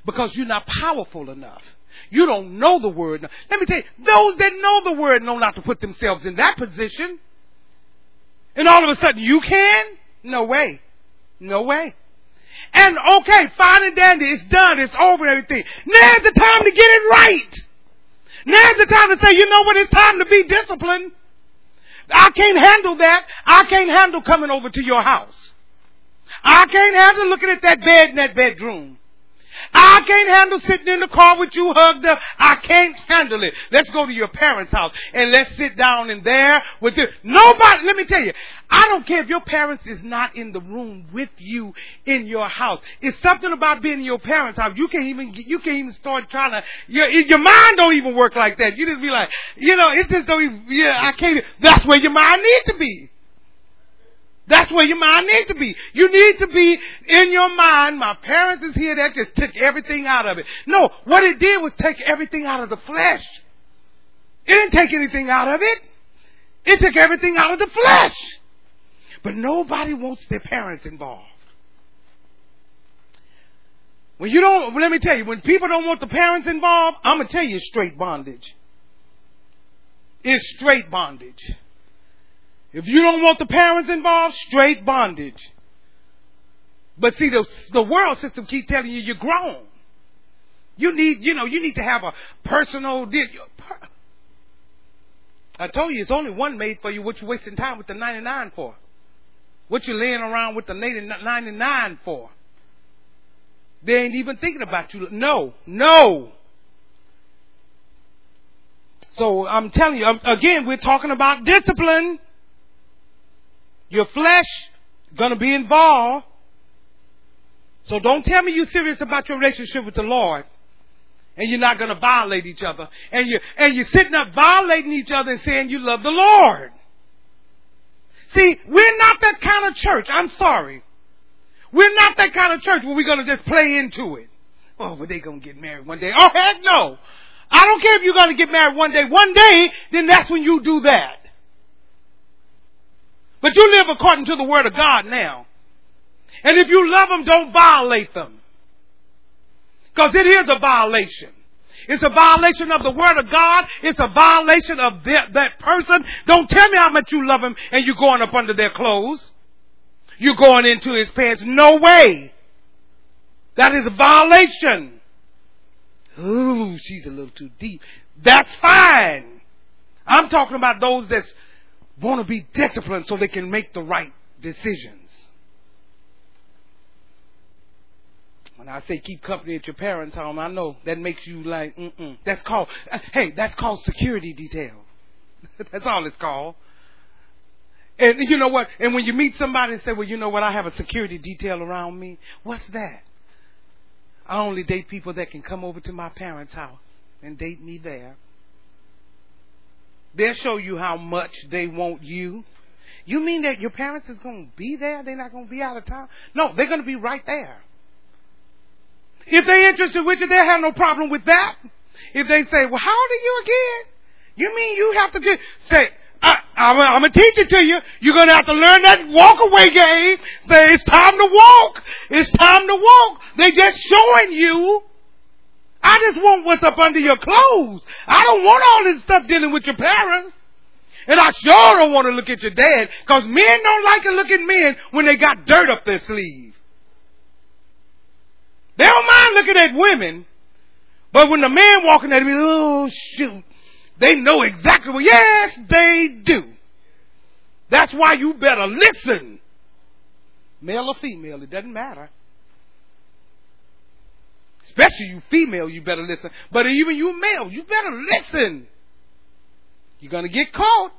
Because you're not powerful enough. You don't know the word. Let me tell you, those that know the word know not to put themselves in that position. And all of a sudden, you can? No way. No way. And okay, fine and dandy. It's done. It's over and everything. Now's the time to get it right. Now's the time to say, you know what? It's time to be disciplined. I can't handle that. I can't handle coming over to your house. I can't handle looking at that bed in that bedroom. I can't handle sitting in the car with you hugged up. I can't handle it. Let's go to your parents' house and let's sit down in there with you. Nobody, let me tell you, I don't care if your parents is not in the room with you in your house. It's something about being in your parents' house. You can't even, you can't even start trying to, your, your mind don't even work like that. You just be like, you know, it just don't even, yeah, I can't, that's where your mind needs to be. That's where your mind needs to be. You need to be in your mind. My parents is here. That just took everything out of it. No, what it did was take everything out of the flesh. It didn't take anything out of it. It took everything out of the flesh. But nobody wants their parents involved. When you don't, let me tell you, when people don't want the parents involved, I'm going to tell you it's straight bondage. It's straight bondage. If you don't want the parents involved, straight bondage. But see, the the world system keep telling you you're grown. You need, you know, you need to have a personal deal. I told you, it's only one made for you. What you wasting time with the ninety-nine for? What you laying around with the ninety-nine for? They ain't even thinking about you. No, no. So I'm telling you, again, we're talking about discipline. Your flesh is going to be involved. So don't tell me you're serious about your relationship with the Lord and you're not going to violate each other. And you're, and you're sitting up violating each other and saying you love the Lord. See, we're not that kind of church. I'm sorry. We're not that kind of church where we're going to just play into it. Oh, well, they're going to get married one day. Oh, heck no. I don't care if you're going to get married one day. One day, then that's when you do that. But you live according to the word of God now. And if you love them, don't violate them. Because it is a violation. It's a violation of the word of God. It's a violation of that, that person. Don't tell me how much you love him and you're going up under their clothes. You're going into his pants. No way. That is a violation. Ooh, she's a little too deep. That's fine. I'm talking about those that's want to be disciplined so they can make the right decisions. When I say keep company at your parents' home, I know that makes you like, mm-mm. That's called, hey, that's called security detail. That's all it's called. And you know what? And when you meet somebody and say, well, you know what? I have a security detail around me. What's that? I only date people that can come over to my parents' house and date me there. They'll show you how much they want you. You mean that your parents is going to be there? They're not going to be out of town? No, they're going to be right there. If they're interested with you, they'll have no problem with that. If they say, well, how old are you again? You mean you have to get, say, I, I'm, I'm going to teach it to you. You're going to have to learn that walk away game. Say, it's time to walk. It's time to walk. They're just showing you. I just want what's up under your clothes. I don't want all this stuff dealing with your parents. And I sure don't want to look at your dad, because men don't like to look at men when they got dirt up their sleeve. They don't mind looking at women, but when the man walking at me, oh shoot, they know exactly what. Yes, they do. That's why you better listen. Male or female, it doesn't matter. Especially you female, you better listen. But even you male, you better listen. You're going to get caught.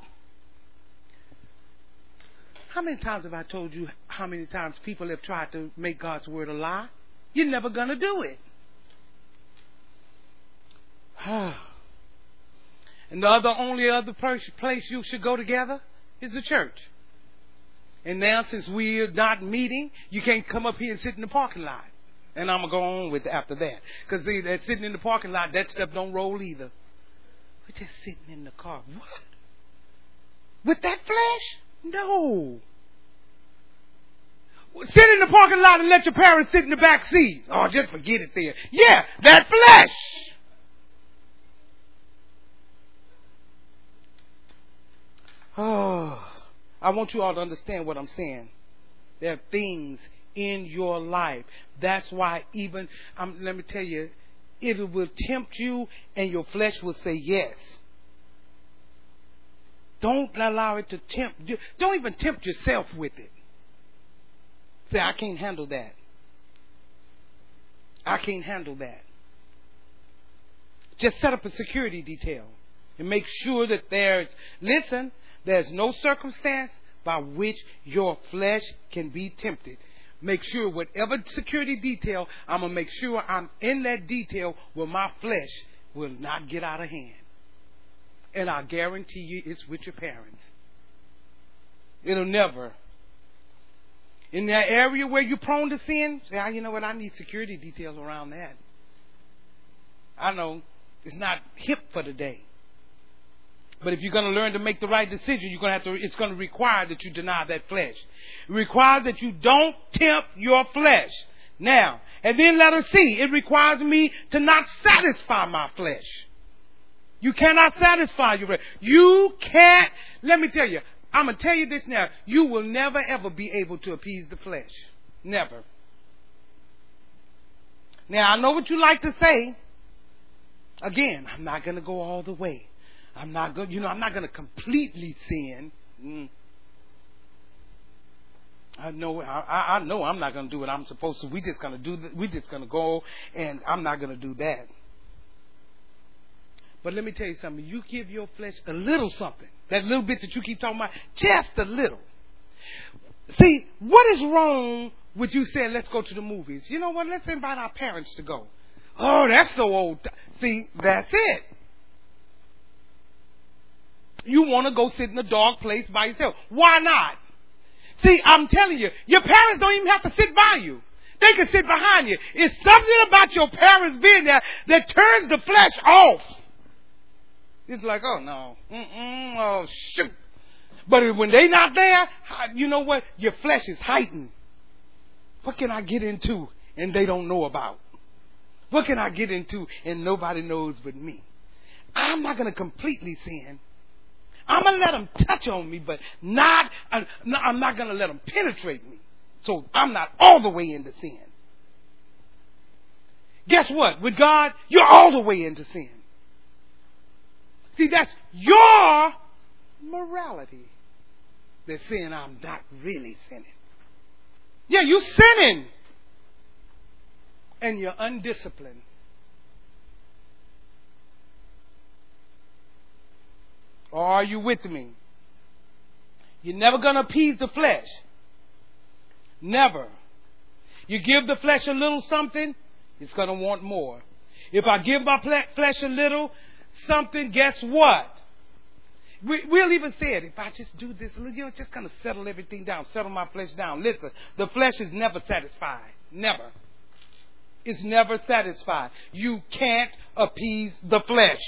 How many times have I told you how many times people have tried to make God's word a lie? You're never going to do it. And the other, only other place you should go together is the church. And now since we're not meeting, you can't come up here and sit in the parking lot. And I'm going to go on with after that. Because see, that sitting in the parking lot, that stuff don't roll either. We're just sitting in the car. What? With that flesh? No. Sit in the parking lot and let your parents sit in the back seat. Oh, just forget it there. Yeah, that flesh. Oh, I want you all to understand what I'm saying. There are things in your life. That's why even, um, let me tell you, it will tempt you and your flesh will say yes. Don't allow it to tempt you. Don't even tempt yourself with it. Say, I can't handle that. I can't handle that. Just set up a security detail and make sure that there's, listen, there's no circumstance by which your flesh can be tempted. Make sure whatever security detail, I'm going to make sure I'm in that detail where my flesh will not get out of hand. And I guarantee you it's with your parents. It'll never. In that area where you're prone to sin, say, oh, you know what, I need security details around that. I know it's not hip for today. But if you're going to learn to make the right decision, you're going to have to. It's going to require that you deny that flesh. It requires that you don't tempt your flesh. Now, and then let her see. It requires me to not satisfy my flesh. You cannot satisfy your flesh. You can't. Let me tell you. I'm going to tell you this now. You will never ever be able to appease the flesh. Never. Now, I know what you like to say. Again, I'm not going to go all the way. I'm not going, you know, I'm not going to completely sin. Mm. I know, I, I know, I'm not going to do what I'm supposed to. We just going to do, the, we just going to go, and I'm not going to do that. But let me tell you something. You give your flesh a little something, that little bit that you keep talking about, just a little. See, what is wrong with you saying, let's go to the movies? You know what? Let's invite our parents to go. Oh, that's so old. See, that's it. You want to go sit in a dark place by yourself. Why not? See, I'm telling you, your parents don't even have to sit by you. They can sit behind you. It's something about your parents being there that turns the flesh off. It's like, oh, no. Mm-mm, oh, shoot. But when they're not there, you know what? Your flesh is heightened. What can I get into and they don't know about? What can I get into and nobody knows but me? I'm not going to completely sin. I'm going to let them touch on me, but not. Uh, no, I'm not going to let them penetrate me. So I'm not all the way into sin. Guess what? With God, you're all the way into sin. See, that's your morality. They're saying I'm not really sinning. Yeah, you're sinning. And you're undisciplined. Or are you with me? You're never going to appease the flesh. Never. You give the flesh a little something, it's going to want more. If I give my flesh a little something, guess what? We, we'll even say it. If I just do this, you know, it's just going to settle everything down, settle my flesh down. Listen, the flesh is never satisfied. Never. It's never satisfied. You can't appease the flesh.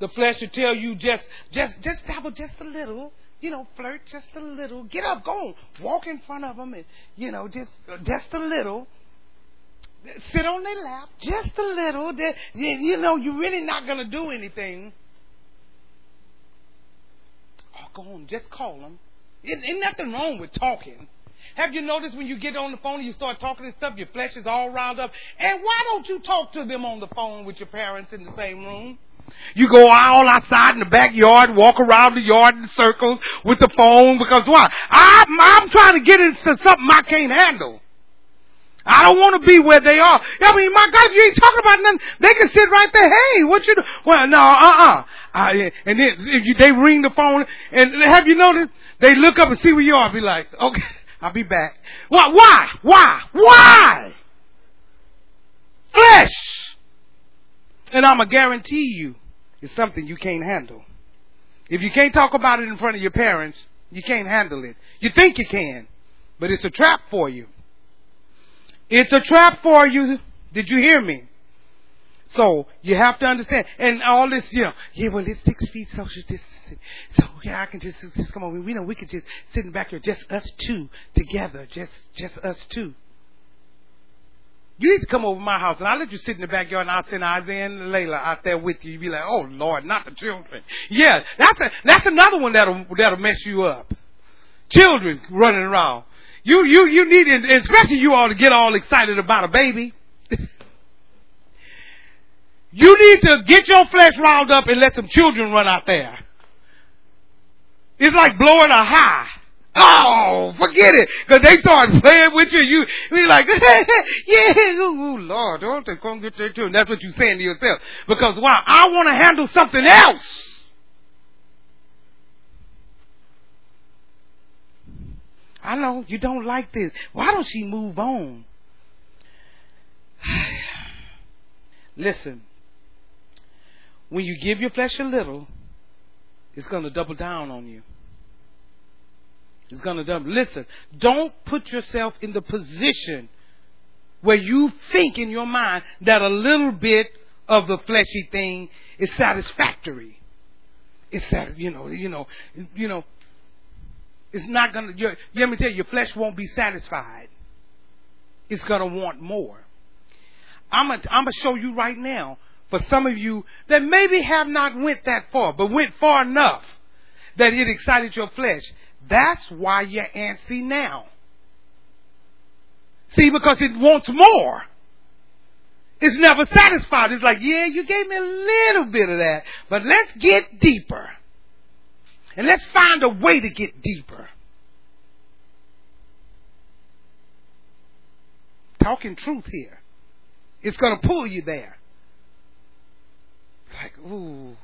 The flesh will tell you just, just, just dabble just a little, you know, flirt just a little, get up, go on, walk in front of them, and you know, just, just a little, sit on their lap, just a little. You know, you're really not going to do anything. go home, just call them. There's nothing wrong with talking. Have you noticed when you get on the phone and you start talking and stuff, your flesh is all riled up? And why don't you talk to them on the phone with your parents in the same room? You go all outside in the backyard, walk around the yard in circles with the phone, because why? I'm, I'm trying to get into something I can't handle. I don't want to be where they are. I mean, my God, if you ain't talking about nothing, they can sit right there. Hey, what you do? Well, no, uh-uh. I, and then you, they ring the phone, and have you noticed? They look up and see where you are and be like, okay, I'll be back. Why? Why? Why? Why? Flesh. And I'm going to guarantee you, it's something you can't handle. If you can't talk about it in front of your parents, you can't handle it. You think you can, but it's a trap for you. It's a trap for you. Did you hear me? So you have to understand. And all this, you know, yeah, well, it's six feet social distancing. So yeah, I can just, just come over. We know we could just sit in back here, just us two together, just just us two. You need to come over to my house, and I'll let you sit in the backyard, and I'll send Isaiah and Layla out there with you. You'll be like, oh, Lord, not the children. Yeah, that's a, that's another one that'll that'll mess you up. Children running around. You you you need, and especially you all, to get all excited about a baby. You need to get your flesh riled up and let some children run out there. It's like blowing a high. Oh, forget it, because they start playing with you. You be like, yeah, oh Lord, don't they come get their children? That's what you're saying to yourself. Because why? I want to handle something else. I know you don't like this. Why don't she move on? Listen, when you give your flesh a little, it's going to double down on you. It's going to double. Listen, don't put yourself in the position where you think in your mind that a little bit of the fleshy thing is satisfactory. It's that, you know, you know, you know. It's not going to, let me tell you, your flesh won't be satisfied. It's going to want more. I'm going to show you right now, for some of you that maybe have not went that far, but went far enough that it excited your flesh. That's why you're antsy now. See, because it wants more. It's never satisfied. It's like, yeah, you gave me a little bit of that, but let's get deeper. And let's find a way to get deeper. Talking truth here. It's going to pull you there. Like, ooh,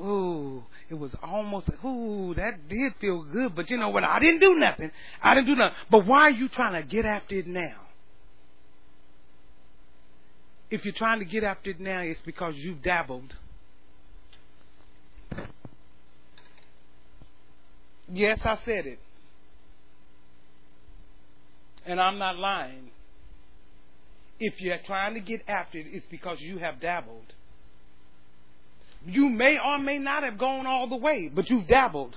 ooh, it was almost, ooh, that did feel good. But you know what? I didn't do nothing. I didn't do nothing. But why are you trying to get after it now? If you're trying to get after it now, it's because you've dabbled. Yes, I said it. And I'm not lying. If you're trying to get after it, it's because you have dabbled. You may or may not have gone all the way, but you've dabbled.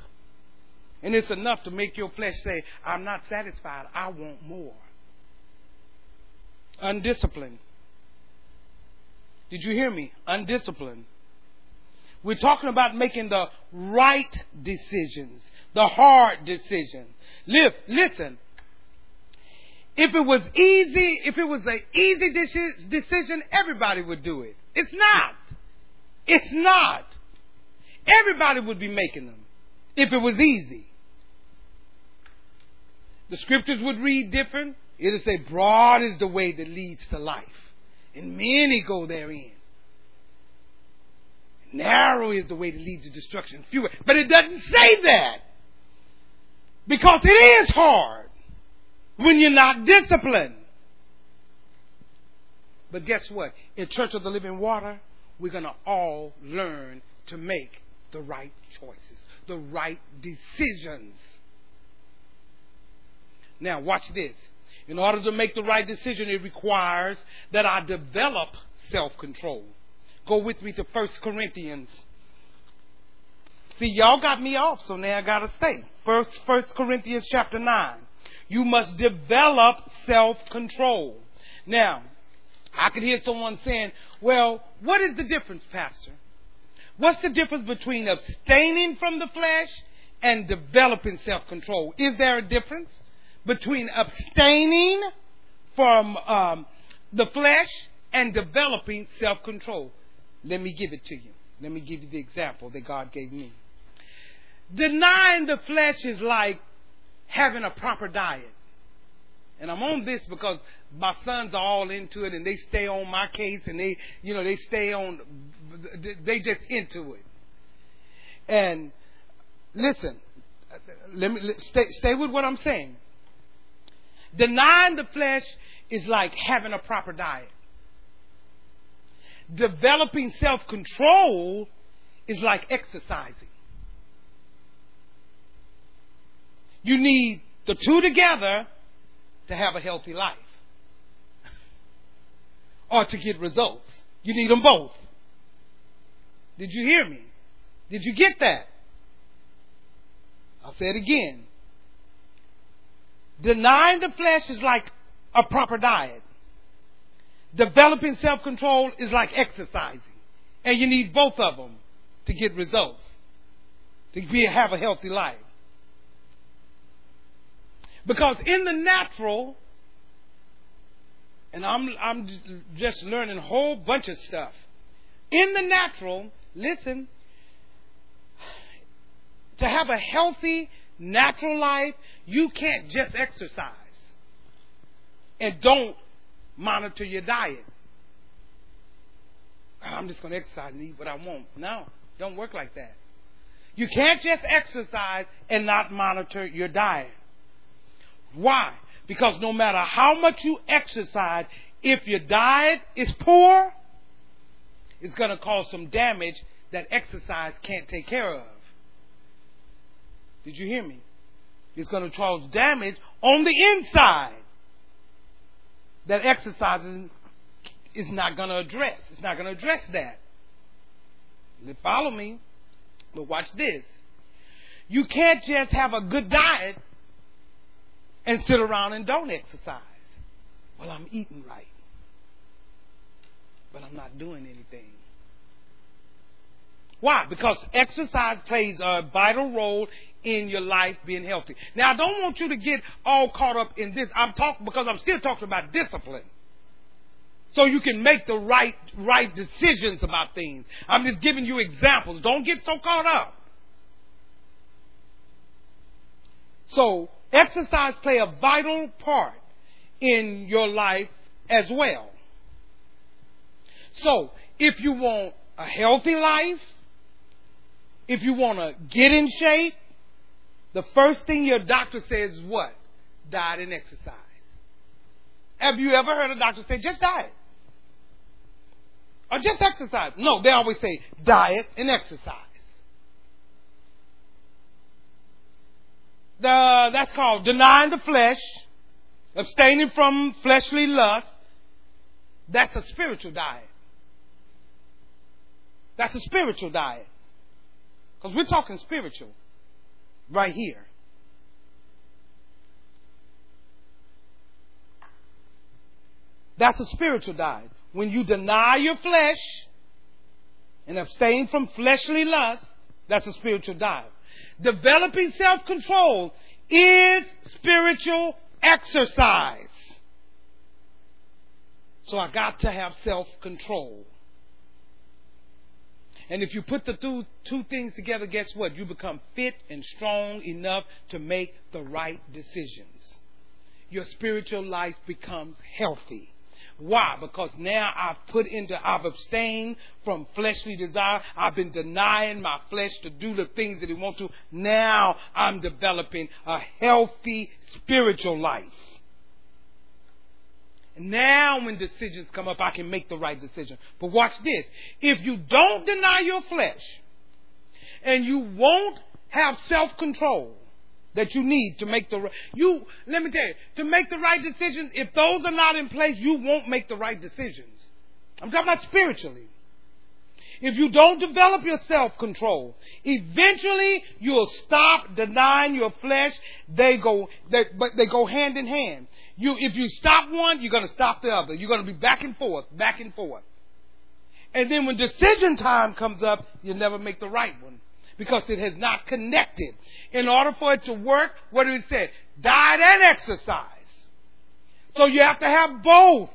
And it's enough to make your flesh say, I'm not satisfied. I want more. Undisciplined. Did you hear me? Undisciplined. We're talking about making the right decisions. The hard decision. Live, listen. If it was easy, if it was an easy decision, everybody would do it. It's not. It's not. Everybody would be making them if it was easy. The scriptures would read different. It would say, broad is the way that leads to life, and many go therein. Narrow is the way that leads to destruction. Fewer. But it doesn't say that. Because it is hard when you're not disciplined. But guess what? In Church of the Living Water, we're going to all learn to make the right choices, the right decisions. Now, watch this. In order to make the right decision, it requires that I develop self-control. Go with me to First Corinthians. See, y'all got me off, so now I gotta stay. First, First Corinthians chapter nine. You must develop self-control. Now, I could hear someone saying, "Well, what is the difference, Pastor? What's the difference between abstaining from the flesh and developing self-control. Is there a difference between abstaining from um, the flesh and developing self-control? Let me give it to you. Let me give you the example that God gave me. Denying the flesh is like having a proper diet. And I'm on this because my sons are all into it, and they stay on my case, and they, you know, they stay on, they just into it. And listen, let me stay, stay with what I'm saying. Denying the flesh is like having a proper diet. Developing self-control is like exercising. You need the two together to have a healthy life or to get results. You need them both. Did you hear me? Did you get that? I'll say it again. Denying the flesh is like a proper diet. Developing self-control is like exercising. And you need both of them to get results, to be, have a healthy life. Because in the natural, and I'm, I'm just learning a whole bunch of stuff. In the natural, listen, to have a healthy, natural life, you can't just exercise and don't monitor your diet. I'm just going to exercise and eat what I want. No, it don't work like that. You can't just exercise and not monitor your diet. Why? Because no matter how much you exercise, if your diet is poor, it's going to cause some damage that exercise can't take care of. Did you hear me? It's going to cause damage on the inside that exercise is not going to address. It's not going to address that. Follow me. But watch this. You can't just have a good diet and sit around and don't exercise. Well, I'm eating right, but I'm not doing anything. Why? Because exercise plays a vital role in your life being healthy. Now, I don't want you to get all caught up in this. I'm talking because I'm still talking about discipline, so you can make the right right decisions about things. I'm just giving you examples. Don't get so caught up. So, exercise play a vital part in your life as well. So, if you want a healthy life, if you want to get in shape, the first thing your doctor says is what? Diet and exercise. Have you ever heard a doctor say, just diet? Or just exercise? No, they always say diet and exercise. The, that's called denying the flesh, abstaining from fleshly lust. That's a spiritual diet. That's a spiritual diet. Because we're talking spiritual right here. That's a spiritual diet. When you deny your flesh and abstain from fleshly lust, that's a spiritual diet. Developing self-control is spiritual exercise. So I got to have self-control. And if you put the two, two things together, guess what? You become fit and strong enough to make the right decisions. Your spiritual life becomes healthy. Why? Because now I've put into, I've abstained from fleshly desire. I've been denying my flesh to do the things that it wants to. Now I'm developing a healthy spiritual life. Now when decisions come up, I can make the right decision. But watch this. If you don't deny your flesh and you won't have self-control that you need to make the right, you, let me tell you, to make the right decisions, if those are not in place, you won't make the right decisions. I'm talking about spiritually. If you don't develop your self-control, eventually you'll stop denying your flesh. They go, they, but they go hand in hand. You, if you stop one, you're going to stop the other. You're going to be back and forth, back and forth. And then when decision time comes up, you'll never make the right one. because it has not connected. In order for it to work, what did he say? Diet and exercise. So you have to have both.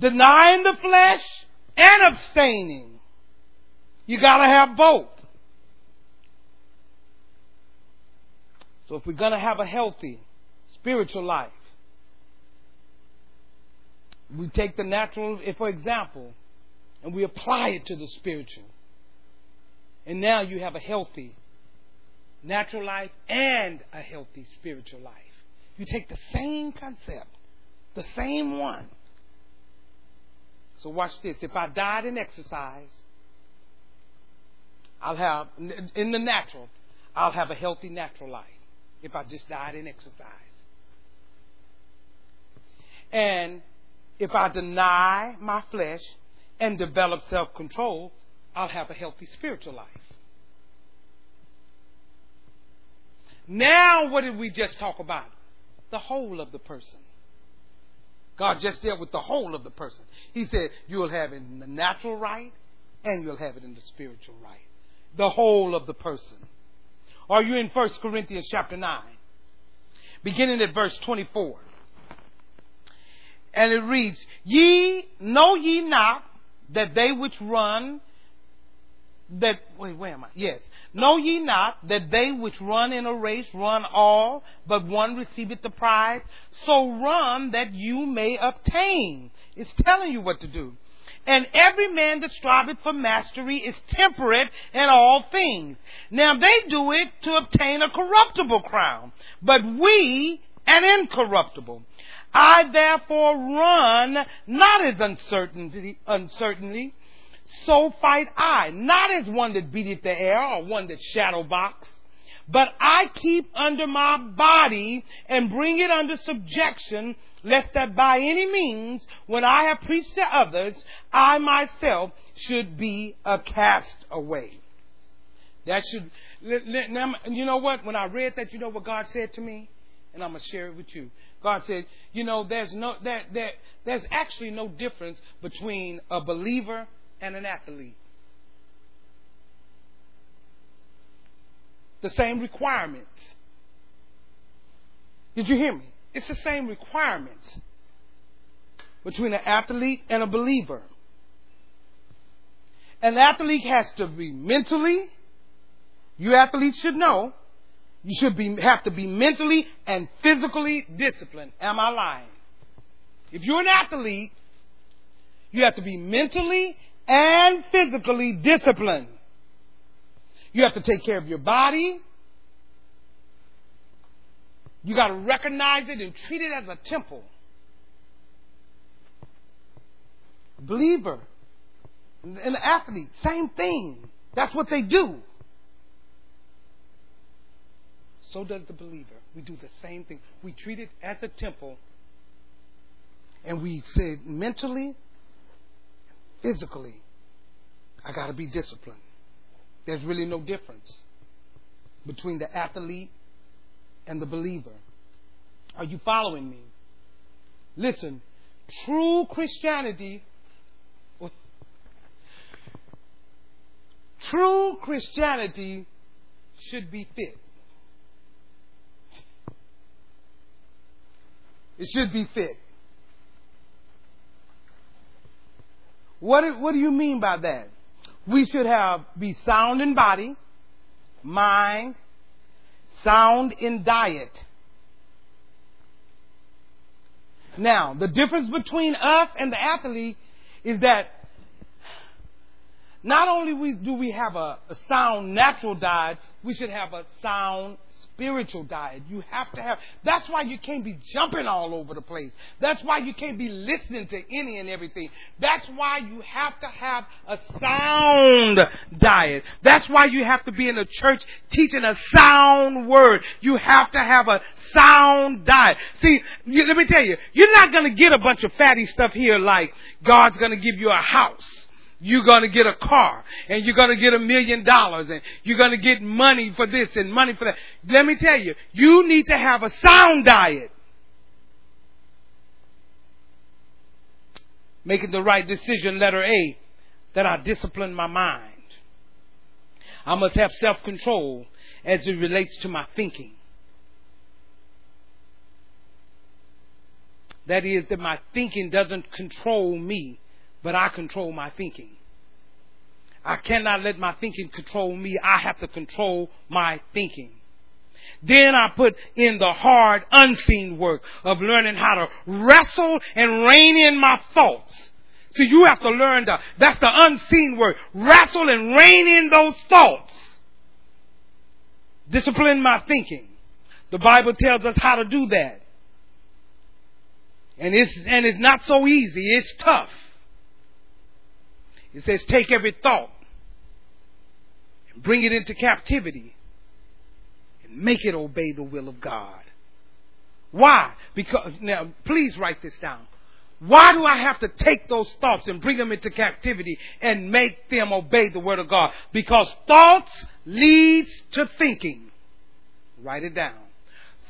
Denying the flesh and abstaining. You got to have both. So if we're going to have a healthy spiritual life, we take the natural, for example, and we apply it to the spiritual. And now you have a healthy natural life and a healthy spiritual life. You take the same concept, the same one. So watch this. If I diet and exercise, I'll have, in the natural, I'll have a healthy natural life. If I just diet and exercise. And if I deny my flesh and develop self-control, I'll have a healthy spiritual life. Now, what did we just talk about? The whole of the person. God just dealt with the whole of the person. He said, you'll have it in the natural right and you'll have it in the spiritual right. The whole of the person. Are you in First Corinthians chapter nine? Beginning at verse twenty-four. And it reads, Ye know ye not that they which run, that, wait, where am I? Yes. Know ye not that they which run in a race run all, but one receiveth the prize? So run that you may obtain. It's telling you what to do. And every man that striveth for mastery is temperate in all things. Now they do it to obtain a corruptible crown, but we an incorruptible. I therefore run, not as uncertainty, uncertainly, so fight I, not as one that beateth the air or one that shadow box, but I keep under my body and bring it under subjection, lest that by any means, when I have preached to others, I myself should be a castaway. That should, you know what? When I read that, you know what God said to me? And I'm going to share it with you. God said, you know, there's no there, there, there's actually no difference between a believer and an athlete. The same requirements. Did you hear me? It's the same requirements between an athlete and a believer. An athlete has to be mentally, you athletes should know, You should be, have to be mentally and physically disciplined. Am I lying? If you're an athlete, you have to be mentally and physically disciplined. You have to take care of your body. You got to recognize it and treat it as a temple. Believer and an athlete, same thing. That's what they do. So does the believer. We do the same thing. We treat it as a temple. And we say mentally, physically, I got to be disciplined. There's really no difference between the athlete and the believer. Are you following me? Listen, true Christianity, true Christianity should be fit. It should be fit. What do, what do you mean by that? We should have be sound in body, mind, sound in diet. Now, the difference between us and the athlete is that not only we, do we have a, a sound natural diet, we should have a sound spiritual diet. You have to have. That's why you can't be jumping all over the place. That's why you can't be listening to any and everything. That's why you have to have a sound diet. That's why you have to be in a church teaching a sound word. You have to have a sound diet. See, you, let me tell you, you're not going to get a bunch of fatty stuff here like God's going to give you a house. You're going to get a car, and you're going to get a million dollars, and you're going to get money for this and money for that. Let me tell you, you need to have a sound diet. Making the right decision, letter A, that I discipline my mind. I must have self-control as it relates to my thinking. That is, that my thinking doesn't control me, but I control my thinking. I cannot let my thinking control me. I have to control my thinking. Then I put in the hard, unseen work of learning how to wrestle and rein in my thoughts. So you have to learn that. That's the unseen work. Wrestle and rein in those thoughts. Discipline my thinking. The Bible tells us how to do that. And it's, and it's not so easy. It's tough. It says take every thought and bring it into captivity and make it obey the will of God. Why? Because, now please write this down. Why do I have to take those thoughts and bring them into captivity and make them obey the word of God? Because thoughts leads to thinking. Write it down.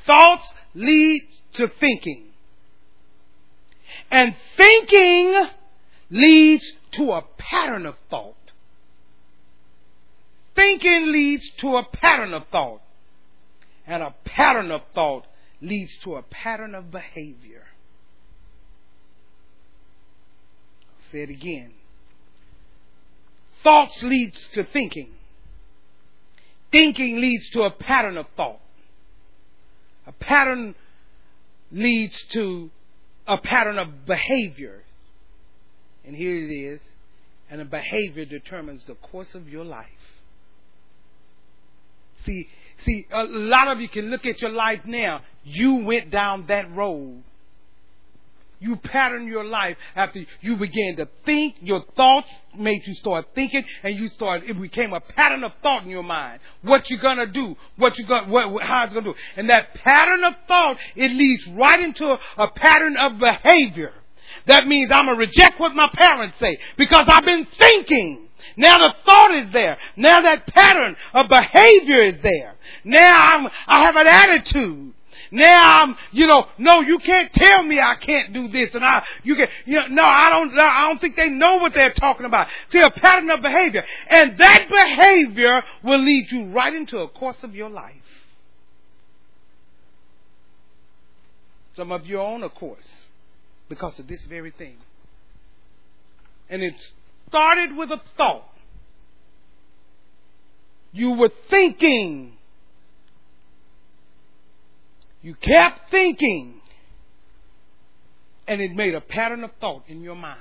Thoughts lead to thinking. And thinking leads to a pattern of thought. Thinking leads to a pattern of thought. And a pattern of thought leads to a pattern of behavior. I'll say it again. Thoughts leads to thinking. Thinking leads to a pattern of thought. A pattern leads to a pattern of behavior. And here it is. And a behavior determines the course of your life. See, see, a lot of you can look at your life now. You went down that road. You patterned your life after you began to think. Your thoughts made you start thinking, and you start. It became a pattern of thought in your mind. What you're gonna do? What you got? What? How it's gonna do? And that pattern of thought, it leads right into a, a pattern of behavior. That means I'm gonna reject what my parents say because I've been thinking. Now the thought is there. Now that pattern of behavior is there. Now I'm. I have an attitude. Now I'm, you know, no, you can't tell me I can't do this, and I, you can, you know, no, I don't, I don't think they know what they're talking about. See, a pattern of behavior, and that behavior will lead you right into a course of your life. Some of you are on a course because of this very thing, and it started with a thought. You were thinking. You kept thinking, and it made a pattern of thought in your mind.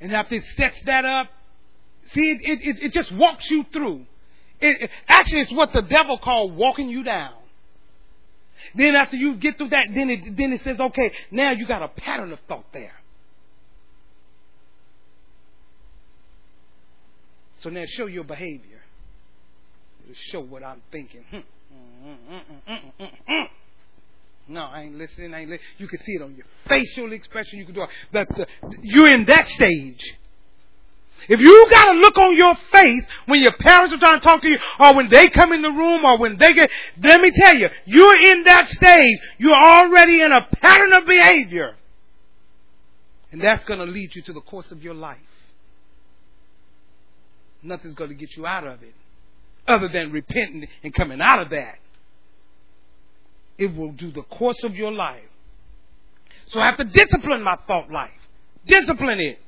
And after it sets that up, see, it, it, it just walks you through. It, it, actually, it's what the devil called walking you down. Then after you get through that, then it, then it says, okay, now you got a pattern of thought there. So now show your behavior. To show what I'm thinking. Mm, mm, mm, mm, mm, mm. No, I ain't listening. I ain't listening. You can see it on your facial expression. You can do it. But uh, you're in that stage. If you got to look on your face when your parents are trying to talk to you, or when they come in the room, or when they get, let me tell you, you're in that stage. You're already in a pattern of behavior, and that's going to lead you to the course of your life. Nothing's going to get you out of it. Other than repenting and coming out of that, it will do the course of your life. So I have to discipline my thought life. Discipline it.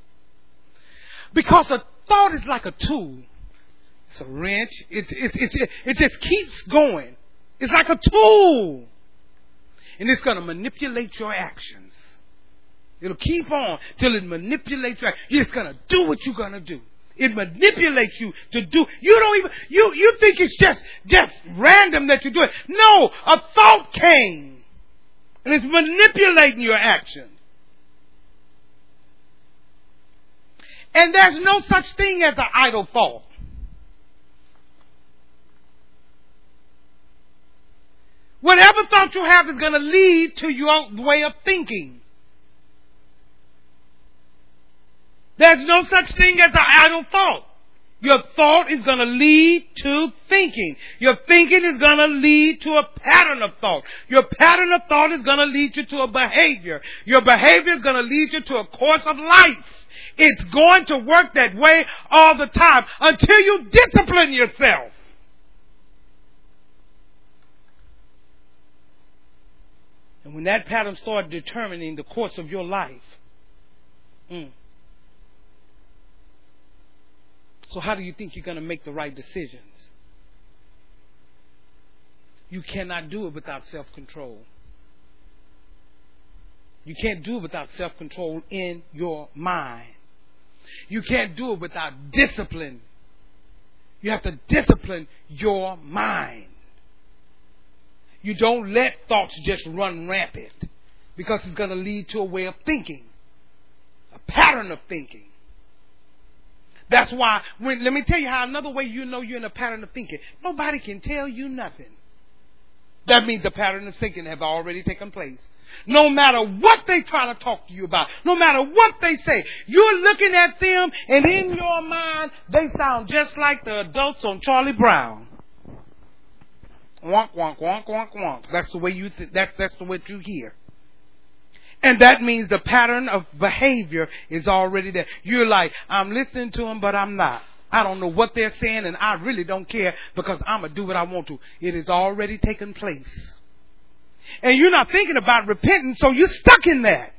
Because a thought is like a tool. It's a wrench. It, it, it, it, it just keeps going. It's like a tool. And it's going to manipulate your actions. It'll keep on till it manipulates your actions. You're just going to do what you're going to do. It manipulates you to do. You don't even, you, you think it's just, just random that you do it. No, a thought came. And it's manipulating your action. And there's no such thing as an idle thought. Whatever thought you have is going to lead to your way of thinking. There's no such thing as an idle thought. Your thought is going to lead to thinking. Your thinking is going to lead to a pattern of thought. Your pattern of thought is going to lead you to a behavior. Your behavior is going to lead you to a course of life. It's going to work that way all the time until you discipline yourself. And when that pattern starts determining the course of your life, mm, so how do you think you're going to make the right decisions? You cannot do it without self-control. You can't do it without self-control in your mind. You can't do it without discipline. You have to discipline your mind. You don't let thoughts just run rampant, because it's going to lead to a way of thinking, a pattern of thinking. That's why, when, let me tell you how another way you know you're in a pattern of thinking. Nobody can tell you nothing. That means the pattern of thinking have already taken place. No matter what they try to talk to you about, no matter what they say, you're looking at them, and in your mind, they sound just like the adults on Charlie Brown. Wonk, wonk, wonk, wonk, wonk. That's the way you. Th- that's that's the way you hear. And that means the pattern of behavior is already there. You're like, I'm listening to them, but I'm not. I don't know what they're saying, and I really don't care, because I'm going to do what I want to. It has already taken place. And you're not thinking about repenting, so you're stuck in that.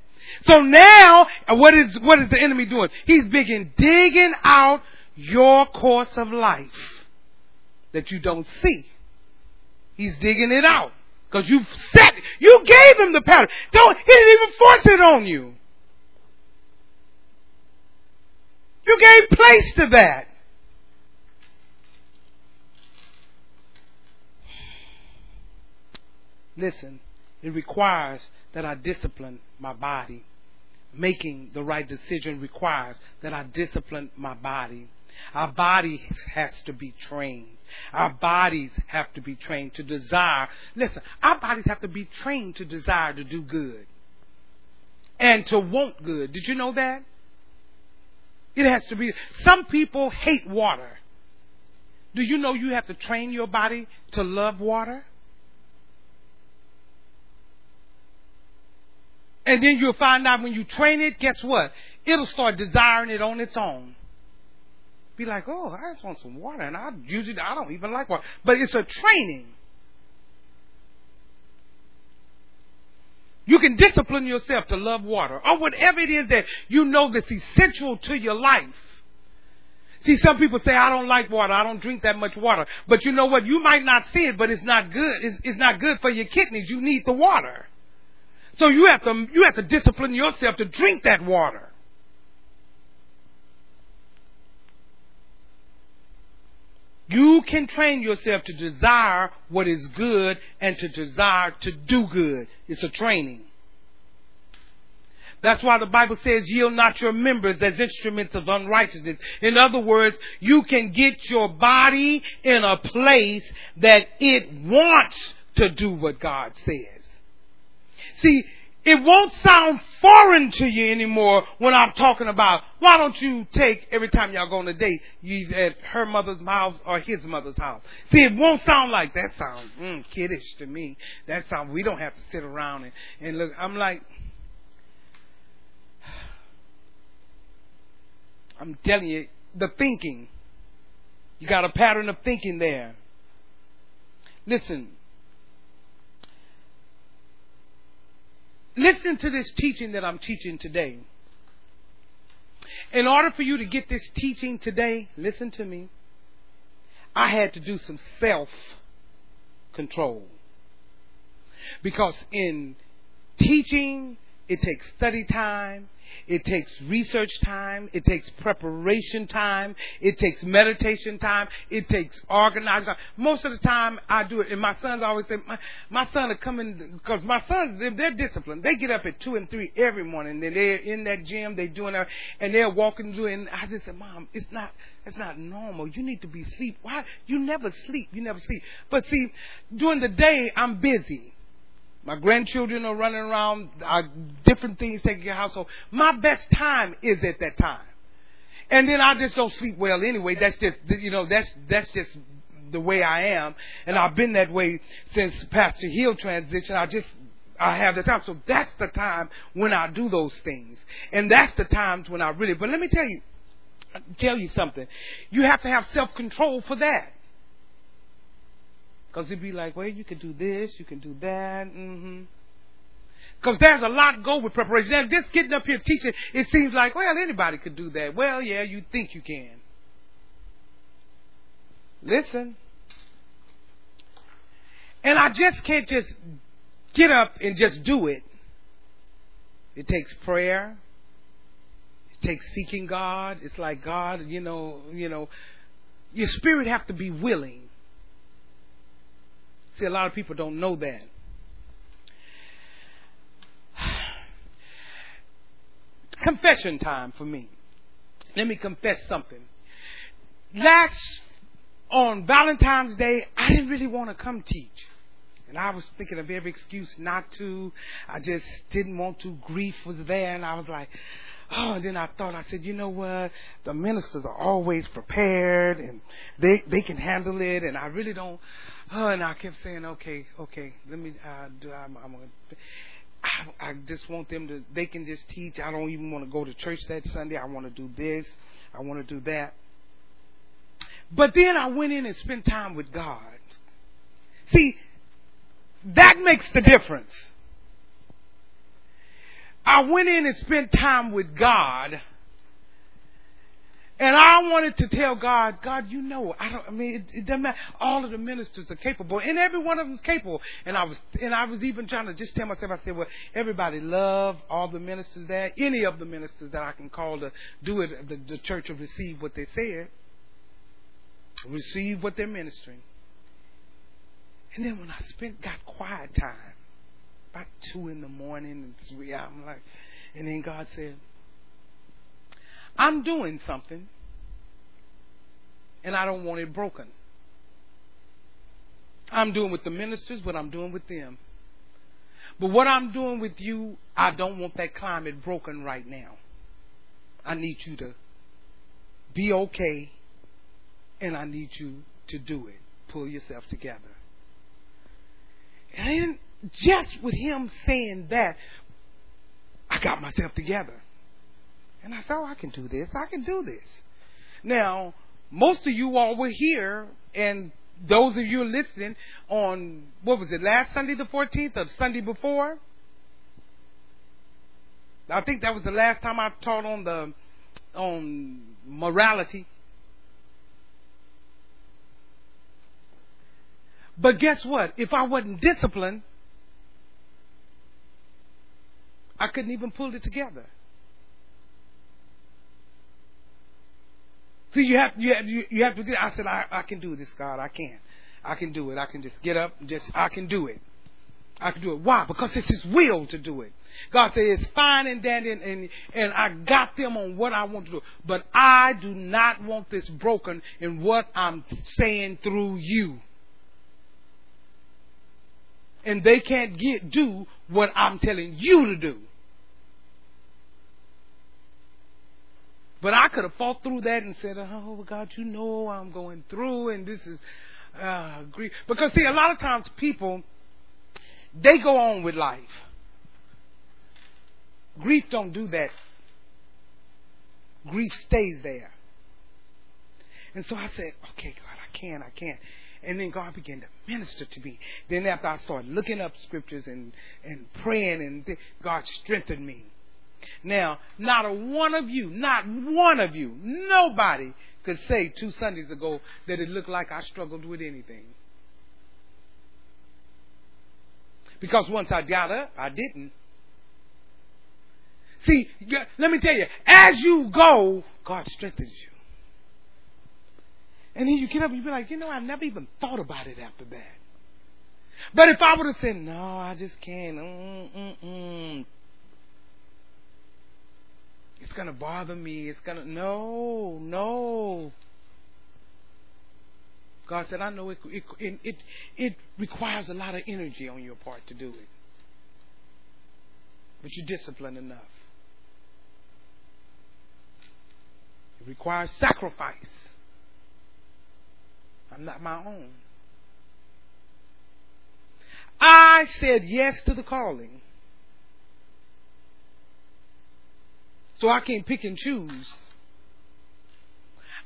So now, what is what is the enemy doing? He's begin digging out your course of life that you don't see. He's digging it out. Because you set, you gave him the pattern. Don't, he didn't even force it on you. You gave place to that. Listen, it requires that I discipline my body. Making the right decision requires that I discipline my body. Our body has to be trained. Our bodies have to be trained to desire. Listen, our bodies have to be trained to desire to do good and to want good. Did you know that? It has to be. Some people hate water. Do you know you have to train your body to love water? And then you'll find out when you train it, guess what? It'll start desiring it on its own. Be like, oh, I just want some water, and I usually I don't even like water, but it's a training. You can discipline yourself to love water, or whatever it is that you know that's essential to your life. See, some people say, I don't like water, I don't drink that much water, but you know what? You might not see it, but it's not good. It's, it's not good for your kidneys. You need the water, so you have to you have to discipline yourself to drink that water. You can train yourself to desire what is good and to desire to do good. It's a training. That's why the Bible says, yield not your members as instruments of unrighteousness. In other words, you can get your body in a place that it wants to do what God says. See, it won't sound foreign to you anymore when I'm talking about, why don't you take, every time y'all go on a date, you at her mother's house or his mother's house. See, it won't sound like, that sounds mm, kiddish to me. That sounds, we don't have to sit around and, and look. I'm like, I'm telling you, the thinking. You got a pattern of thinking there. Listen. Listen to this teaching that I'm teaching today. In order for you to get this teaching today, listen to me, I had to do some self-control. Because in teaching, it takes study time, it takes research time, it takes preparation time, it takes meditation time, it takes organizing time. Most of the time I do it, and my sons always say, my, my son will come in, because my sons, they're, they're disciplined. They get up at two and three every morning, and they're in that gym, they're doing that, and they're walking through, and I just said, Mom, it's not, it's not normal. You need to be asleep. Why? You never sleep. You never sleep. But see, during the day, I'm busy. My grandchildren are running around, uh, different things taking your household. My best time is at that time. And then I just don't sleep well anyway. That's just, you know, that's that's just the way I am. And I've been that way since Pastor Hill transitioned. I just, I have the time. So that's the time when I do those things. And that's the times when I really, but let me tell you, tell you something. You have to have self-control for that. Because it'd be like, well, you can do this, you can do that. Mm-hmm. Because there's a lot go with preparation. Now, just getting up here teaching, it seems like, well, anybody could do that. Well, yeah, you think you can. Listen. And I just can't just get up and just do it. It takes prayer. It takes seeking God. It's like God, you know, you know, your spirit have to be willing. See, a lot of people don't know that. Confession time for me. Let me confess something. Last, on Valentine's Day, I didn't really want to come teach. And I was thinking of every excuse not to. I just didn't want to. Grief was there. And I was like, oh, and then I thought, I said, you know what? The ministers are always prepared. And they, they can handle it. And I really don't. Oh, and I kept saying, okay, okay, let me uh, do. I'm, I'm gonna, I, I just want them to. They can just teach. I don't even want to go to church that Sunday. I want to do this. I want to do that. But then I went in and spent time with God. See, that makes the difference. I went in and spent time with God. And I wanted to tell God, God, you know, I don't. I mean, it, it doesn't matter. All of the ministers are capable, and every one of them is capable. And I was, and I was even trying to just tell myself. I said, well, everybody love all the ministers there. Any of the ministers that I can call to do it, the, the church will receive what they said, receive what they're ministering. And then when I spent got quiet time, about two in the morning and three, I'm like, and then God said, I'm doing something, and I don't want it broken. I'm doing with the ministers what I'm doing with them. But what I'm doing with you, I don't want that climate broken right now. I need you to be okay, and I need you to do it. Pull yourself together. And then just with him saying that, I got myself together. And I said, oh, I can do this. I can do this. Now, most of you all were here, and those of you listening on, what was it, last Sunday the fourteenth or Sunday before? I think that was the last time I taught on the on morality. But guess what? If I wasn't disciplined, I couldn't even pull it together. See, you have you have, you have to do it. I said, I, I can do this, God. I can. I can do it. I can just get up and just, I can do it. I can do it. Why? Because it's his will to do it. God said, it's fine and dandy, and, and, and I got them on what I want to do. But I do not want this broken in what I'm saying through you. And they can't get do what I'm telling you to do. But I could have fought through that and said, oh, God, you know I'm going through, and this is uh, grief. Because, see, a lot of times people, they go on with life. Grief don't do that. Grief stays there. And so I said, okay, God, I can, I can. And then God began to minister to me. Then after I started looking up scriptures and, and praying, and th- God strengthened me. Now, not a one of you, not one of you, nobody could say two Sundays ago that it looked like I struggled with anything. Because once I got up, I didn't. See, let me tell you, as you go, God strengthens you. And then you get up and you be like, you know, I never even thought about it after that. But if I would have said, no, I just can't, mm-mm-mm. It's going to bother me. It's going to... No, no. God said, I know it it, it it it requires a lot of energy on your part to do it. But you're disciplined enough. It requires sacrifice. I'm not my own. I said yes to the calling. So I can't pick and choose.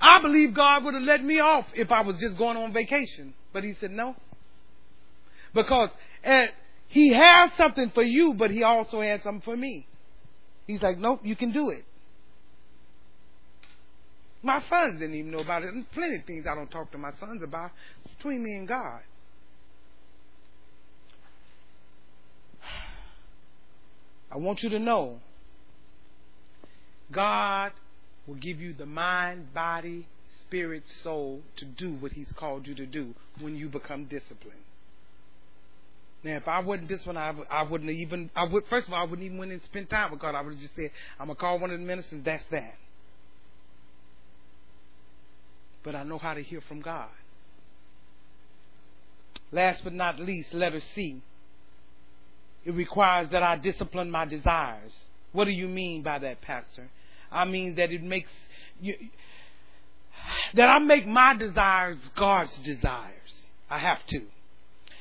I believe God would have let me off if I was just going on vacation. But he said no. Because uh, he has something for you, but he also has something for me. He's like, nope, you can do it. My sons didn't even know about it. There's plenty of things I don't talk to my sons about. It's between me and God. I want you to know God will give you the mind, body, spirit, soul to do what he's called you to do when you become disciplined. Now, if I wasn't disciplined, I, I wouldn't even, I would, first of all, I wouldn't even went and spend time with God. I would have just said, I'm going to call one of the ministers, that's that. But I know how to hear from God. Last but not least, letter C. It requires that I discipline my desires. What do you mean by that, Pastor? I mean that it makes you, that I make my desires God's desires. I have to.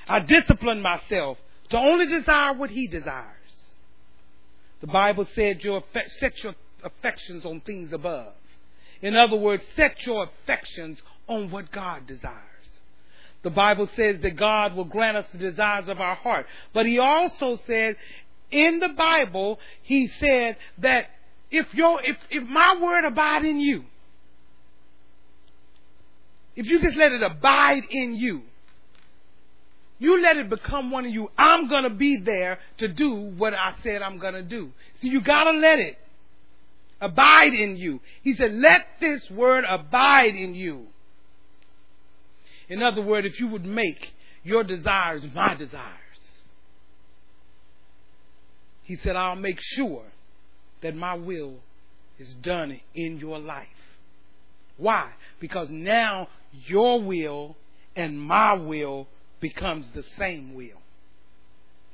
I discipline myself to only desire what he desires. The Bible said your set your affections on things above. In other words, set your affections on what God desires. The Bible says that God will grant us the desires of our heart. But he also said in the Bible, he said that if your if, if my word abide in you, if you just let it abide in you, you let it become one of you. I'm going to be there to do what I said I'm going to do. So you got to let it abide in you. He said, let this word abide in you. In other words, if you would make your desires my desires, he said, I'll make sure that my will is done in your life. Why? Because now your will and my will becomes the same will.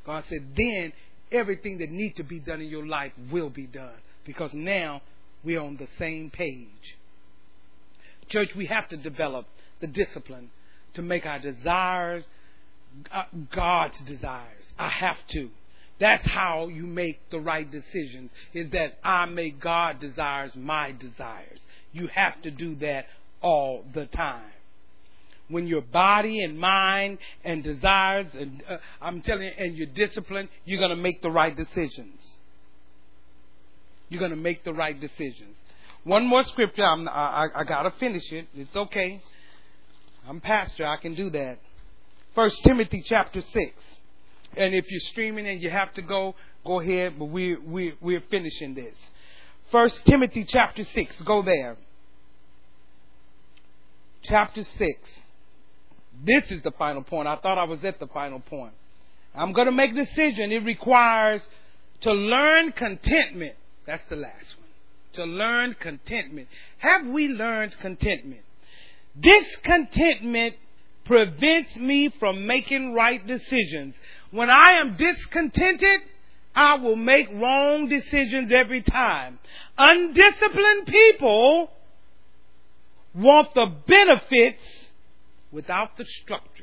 God said, then everything that needs to be done in your life will be done, because now we're on the same page. Church, we have to develop the discipline to make our desires God's desires. I have to. That's how you make the right decisions, is that I make God desires my desires. You have to do that all the time. When your body and mind and desires, and uh, I'm telling you, and your discipline, you're going to make the right decisions. You're going to make the right decisions. One more scripture. I'm, I, I got to finish it. It's okay. I'm pastor. I can do that. First Timothy chapter six. And if you're streaming and you have to go, go ahead. But we, we, we're finishing this. First Timothy chapter six. Go there. Chapter six. This is the final point. I thought I was at the final point. I'm going to make a decision. It requires to learn contentment. That's the last one. To learn contentment. Have we learned contentment? Discontentment prevents me from making right decisions. When I am discontented, I will make wrong decisions every time. Undisciplined people want the benefits without the structure.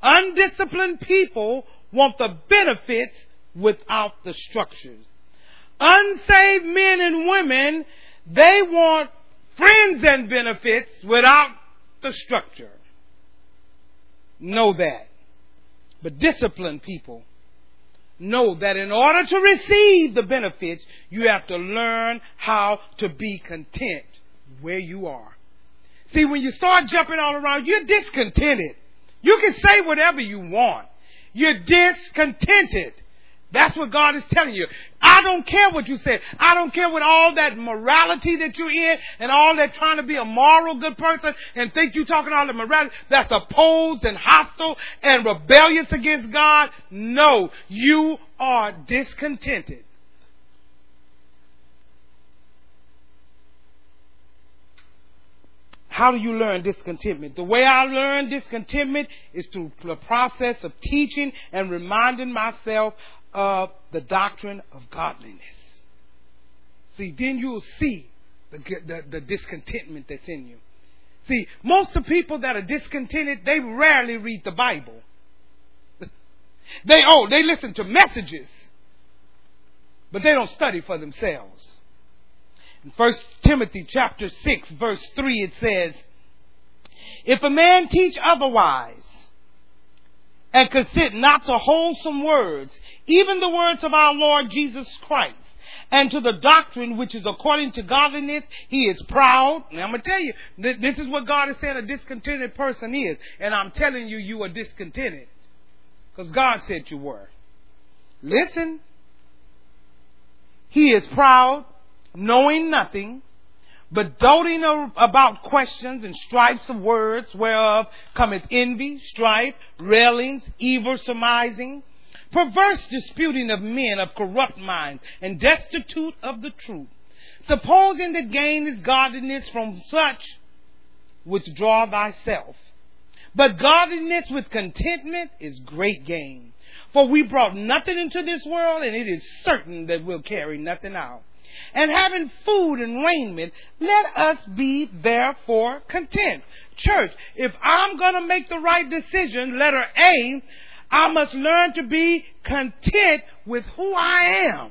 Undisciplined people want the benefits without the structures. Unsaved men and women, they want friends and benefits without the structure. Know that. But disciplined people know that in order to receive the benefits, you have to learn how to be content where you are. See, when you start jumping all around, you're discontented. You can say whatever you want. You're discontented. That's what God is telling you. I don't care what you say. I don't care what all that morality that you're in and all that trying to be a moral good person and think you're talking all the morality that's opposed and hostile and rebellious against God. No, you are discontented. How do you learn discontentment? The way I learn discontentment is through the process of teaching and reminding myself of the doctrine of godliness. See, then you'll see the, the, the discontentment that's in you. See, most of the people that are discontented, they rarely read the Bible. They oh, they listen to messages, but they don't study for themselves. In First Timothy chapter six, verse three, it says, "If a man teach otherwise, and consent not to wholesome words, even the words of our Lord Jesus Christ, and to the doctrine which is according to godliness, he is proud." And I'm going to tell you, this is what God has said a discontented person is. And I'm telling you, you are discontented. Because God said you were. Listen. "He is proud, knowing nothing, but doting about questions and strifes of words, whereof cometh envy, strife, railings, evil surmising, perverse disputing of men of corrupt minds, and destitute of the truth, supposing that gain is godliness. From such withdraw thyself. But godliness with contentment is great gain. For we brought nothing into this world, and it is certain that we'll carry nothing out. And having food and raiment, let us be therefore content." Church, if I'm going to make the right decision, letter A, I must learn to be content with who I am.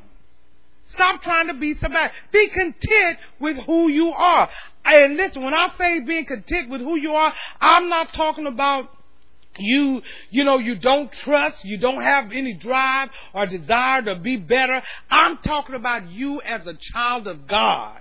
Stop trying to be somebody. Be content with who you are. And listen, when I say being content with who you are, I'm not talking about You, you know, you don't trust, you don't have any drive or desire to be better. I'm talking about you as a child of God.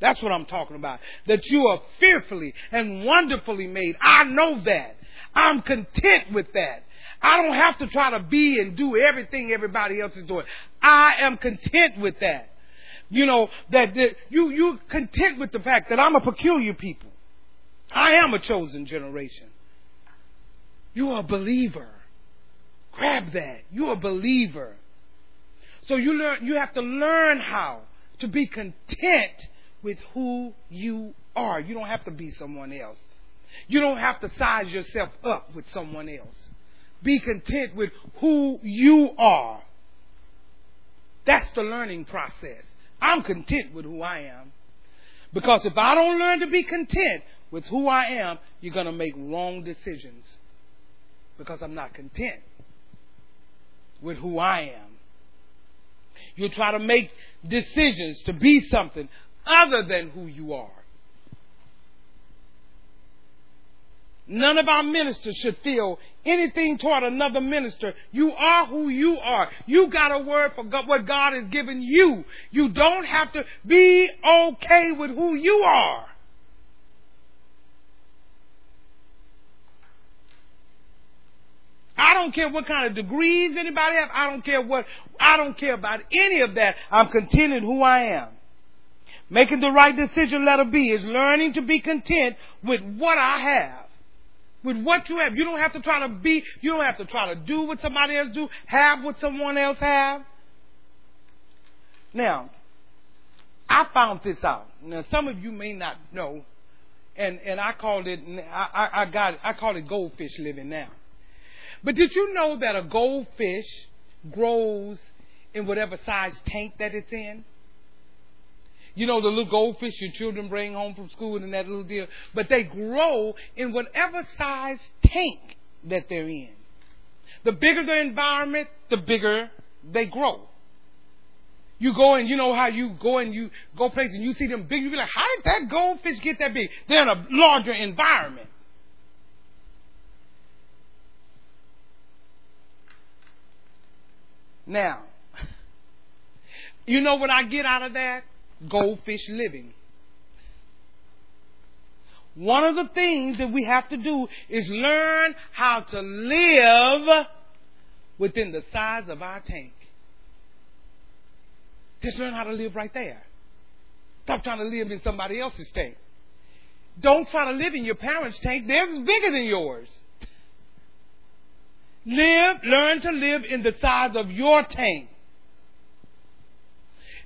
That's what I'm talking about. That you are fearfully and wonderfully made. I know that. I'm content with that. I don't have to try to be and do everything everybody else is doing. I am content with that. You know, that, that you, you're content with the fact that I'm a peculiar people. I am a chosen generation. You're a believer. Grab that. You're a believer. So you learn. You have to learn how to be content with who you are. You don't have to be someone else. You don't have to size yourself up with someone else. Be content with who you are. That's the learning process. I'm content with who I am. Because if I don't learn to be content with who I am, you're going to make wrong decisions. Because I'm not content with who I am. You try to make decisions to be something other than who you are. None of our ministers should feel anything toward another minister. You are who you are. You got a word for God, what God has given you. You don't have to be okay with who you are. I don't care what kind of degrees anybody have. I don't care what, I don't care about any of that. I'm content in who I am. Making the right decision, letter B, is learning to be content with what I have. With what you have. You don't have to try to be, you don't have to try to do what somebody else do, have what someone else have. Now, I found this out. Now, some of you may not know, and, and I called it, I, I, I got, I call it goldfish living now. But did you know that a goldfish grows in whatever size tank that it's in? You know, the little goldfish your children bring home from school and that little deal. But they grow in whatever size tank that they're in. The bigger the environment, the bigger they grow. You go and you know how you go and you go places and you see them big. You be like, how did that goldfish get that big? They're in a larger environment. Now, you know what I get out of that? Goldfish living. One of the things that we have to do is learn how to live within the size of our tank. Just learn how to live right there. Stop trying to live in somebody else's tank. Don't try to live in your parents' tank. Theirs is bigger than yours. Live, learn to live in the size of your tank.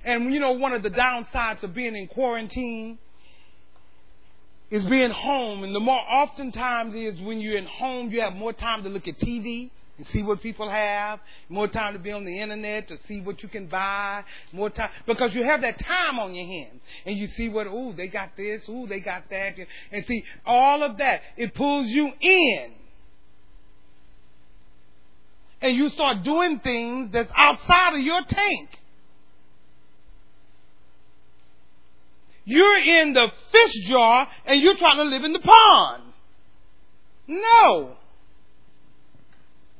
And you know, one of the downsides of being in quarantine is being home. And the more oftentimes is when you're in home, you have more time to look at T V and see what people have, more time to be on the internet to see what you can buy, more time, because you have that time on your hands, and you see what, ooh, they got this, ooh, they got that, and see, all of that, it pulls you in. And you start doing things that's outside of your tank. You're in the fish jar and you're trying to live in the pond. No.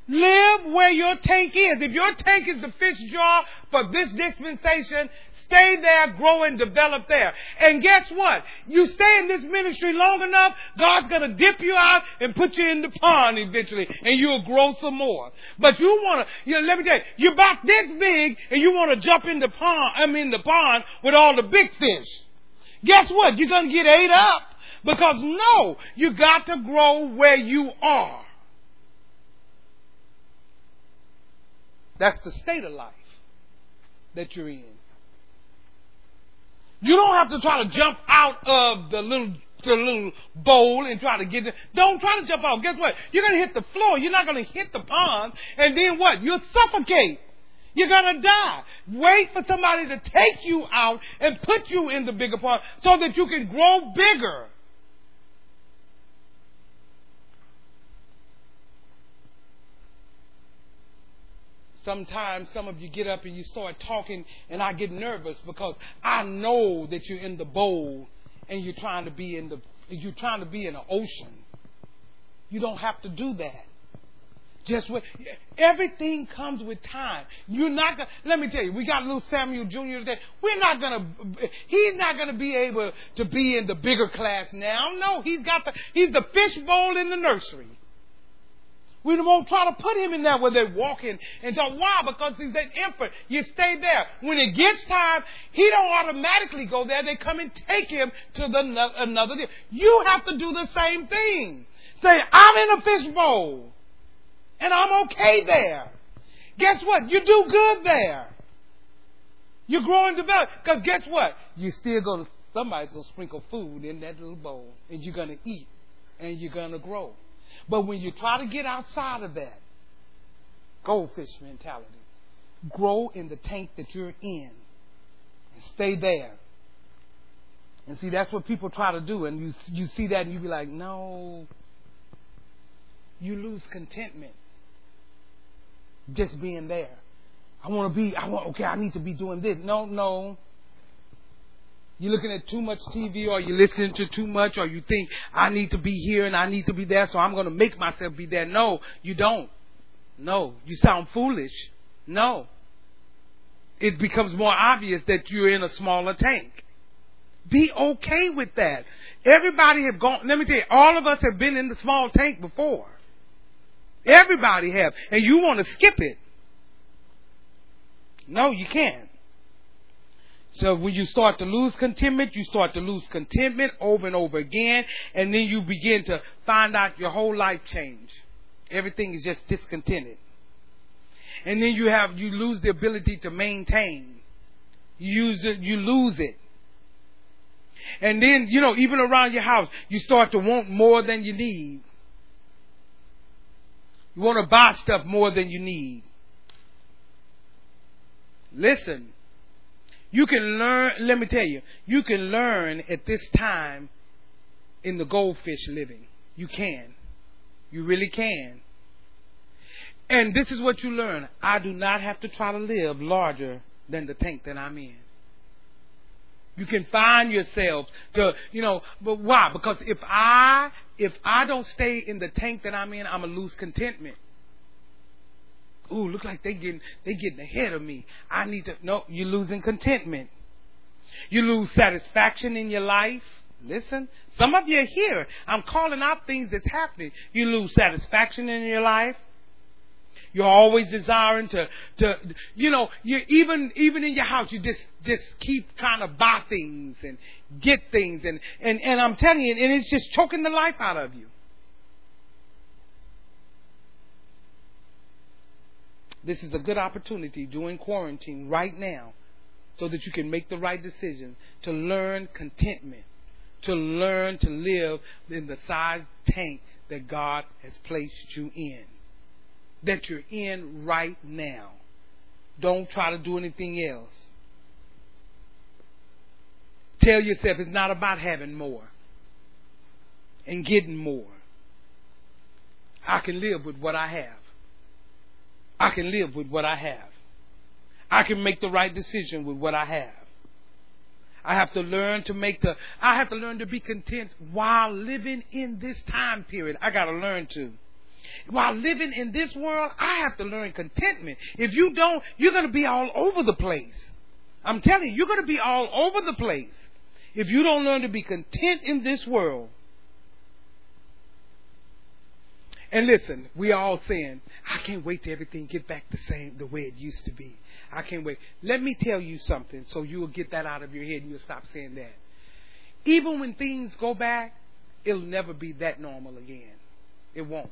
Live where your tank is. If your tank is the fish jar for this dispensation, stay there, grow and develop there. And guess what? You stay in this ministry long enough, God's going to dip you out and put you in the pond eventually, and you'll grow some more. But you want to, you know, let me tell you, you're about this big, and you want to jump in the pond, I mean the pond with all the big fish. Guess what? You're going to get ate up because no, you got to grow where you are. That's the state of life that you're in. You don't have to try to jump out of the little, the little bowl and try to get it. Don't try to jump out. Guess what? You're going to hit the floor. You're not going to hit the pond. And then what? You'll suffocate. You're going to die. Wait for somebody to take you out and put you in the bigger pond so that you can grow bigger. Sometimes some of you get up and you start talking, and I get nervous because I know that you're in the bowl and you're trying to be in the you're trying to be in the ocean. You don't have to do that. Just wait. Everything comes with time. You're not gonna, let me tell you, we got little Samuel Junior today. We're not gonna. He's not gonna be able to be in the bigger class now. No, he's got the he's the fishbowl in the nursery. We won't try to put him in there where they're walking. And so why? Because he's an infant. You stay there. When it gets time, he don't automatically go there. They come and take him to the another day. You have to do the same thing. Say, I'm in a fishbowl. And I'm okay there. Guess what? You do good there. You grow and develop. Because guess what? You're still going to, somebody's going to sprinkle food in that little bowl. And you're going to eat. And you're going to grow. But when you try to get outside of that goldfish mentality, grow in the tank that you're in and stay there. And see, that's what people try to do. And you you see that and you be like, no, you lose contentment just being there. I want to be, I want, okay, I need to be doing this. No, no. You're looking at too much T V, or you're listening to too much, or you think I need to be here and I need to be there, so I'm going to make myself be there. No, you don't. No, you sound foolish. No. It becomes more obvious that you're in a smaller tank. Be okay with that. Everybody have gone, let me tell you, all of us have been in the small tank before. Everybody have. And you want to skip it. No, you can't. So when you start to lose contentment, you start to lose contentment over and over again. And then you begin to find out your whole life change. Everything is just discontented. And then you have, you lose the ability to maintain. You use it, you lose it. And then, you know, even around your house, you start to want more than you need. You want to buy stuff more than you need. Listen. You can learn, let me tell you, you can learn at this time in the goldfish living. You can. You really can. And this is what you learn. I do not have to try to live larger than the tank that I'm in. You can find yourself to, you know, but why? Because if I, if I don't stay in the tank that I'm in, I'm going to lose contentment. Ooh, look like they getting they getting ahead of me. I need to, no, you're losing contentment. You lose satisfaction in your life. Listen, some of you are here. I'm calling out things that's happening. You lose satisfaction in your life. You're always desiring to, to you know, you even even in your house, you just, just keep trying to buy things and get things. And, and, and I'm telling you, and it's just choking the life out of you. This is a good opportunity during quarantine right now so that you can make the right decision to learn contentment, to learn to live in the size tank that God has placed you in. that you're in right now. Don't try to do anything else. Tell yourself it's not about having more and getting more. I can live with what I have. I can live with what I have. I can make the right decision with what I have. I have to learn to make the, I have to learn to be content while living in this time period. I got to learn to. While living in this world, I have to learn contentment. If you don't, you're going to be all over the place. I'm telling you, you're going to be all over the place if you don't learn to be content in this world. And listen, we are all saying, I can't wait till everything get back the same, the way it used to be. I can't wait. Let me tell you something so you will get that out of your head and you'll stop saying that. Even when things go back, it'll never be that normal again. It won't.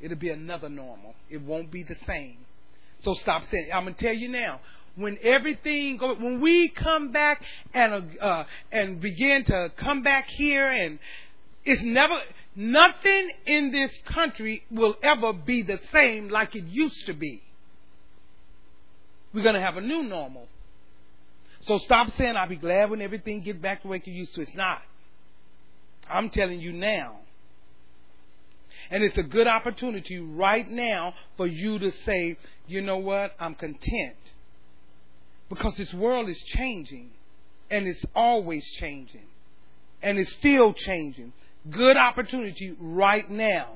It'll be another normal. It won't be the same. So stop saying it. I'm going to tell you now. When everything go, when we come back and uh, and begin to come back here, and it's never, nothing in this country will ever be the same like it used to be. We're going to have a new normal. So stop saying I'll be glad when everything get back the way it used to. It's not. I'm telling you now. And it's a good opportunity right now for you to say, you know what, I'm content. Because this world is changing, and it's always changing, and it's still changing. Good opportunity right now.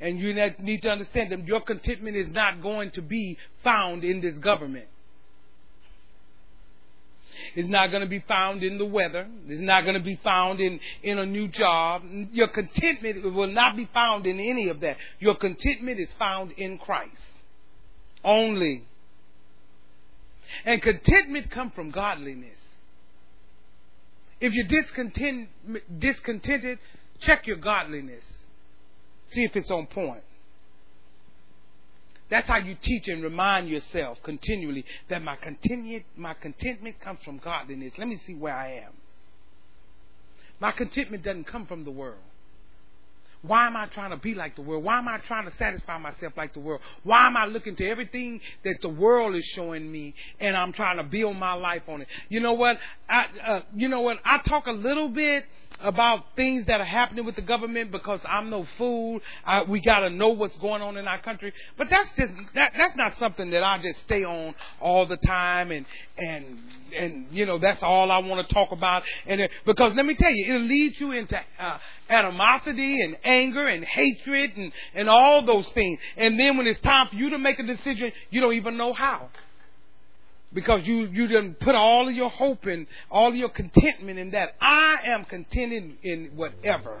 And you need to understand that your contentment is not going to be found in this government. It's not going to be found in the weather. It's not going to be found in, in a new job. Your contentment will not be found in any of that. Your contentment is found in Christ only. And contentment comes from godliness. If you're discontent, discontented, check your godliness. See if it's on point. That's how you teach and remind yourself continually that my content, my contentment comes from godliness. Let me see where I am. My contentment doesn't come from the world. Why am I trying to be like the world? Why am I trying to satisfy myself like the world? Why am I looking to everything that the world is showing me, and I'm trying to build my life on it? You know what? I, uh, you know what? I talk a little bit about things that are happening with the government because I'm no fool. I, we got to know what's going on in our country. But that's just that, that's not something that I just stay on all the time, and and and you know that's all I want to talk about. And it, because let me tell you, it'll lead you into uh, animosity and anger and hatred and and all those things. And then when it's time for you to make a decision, you don't even know how. Because you, you didn't put all of your hope and all of your contentment in that. I am contented in whatever.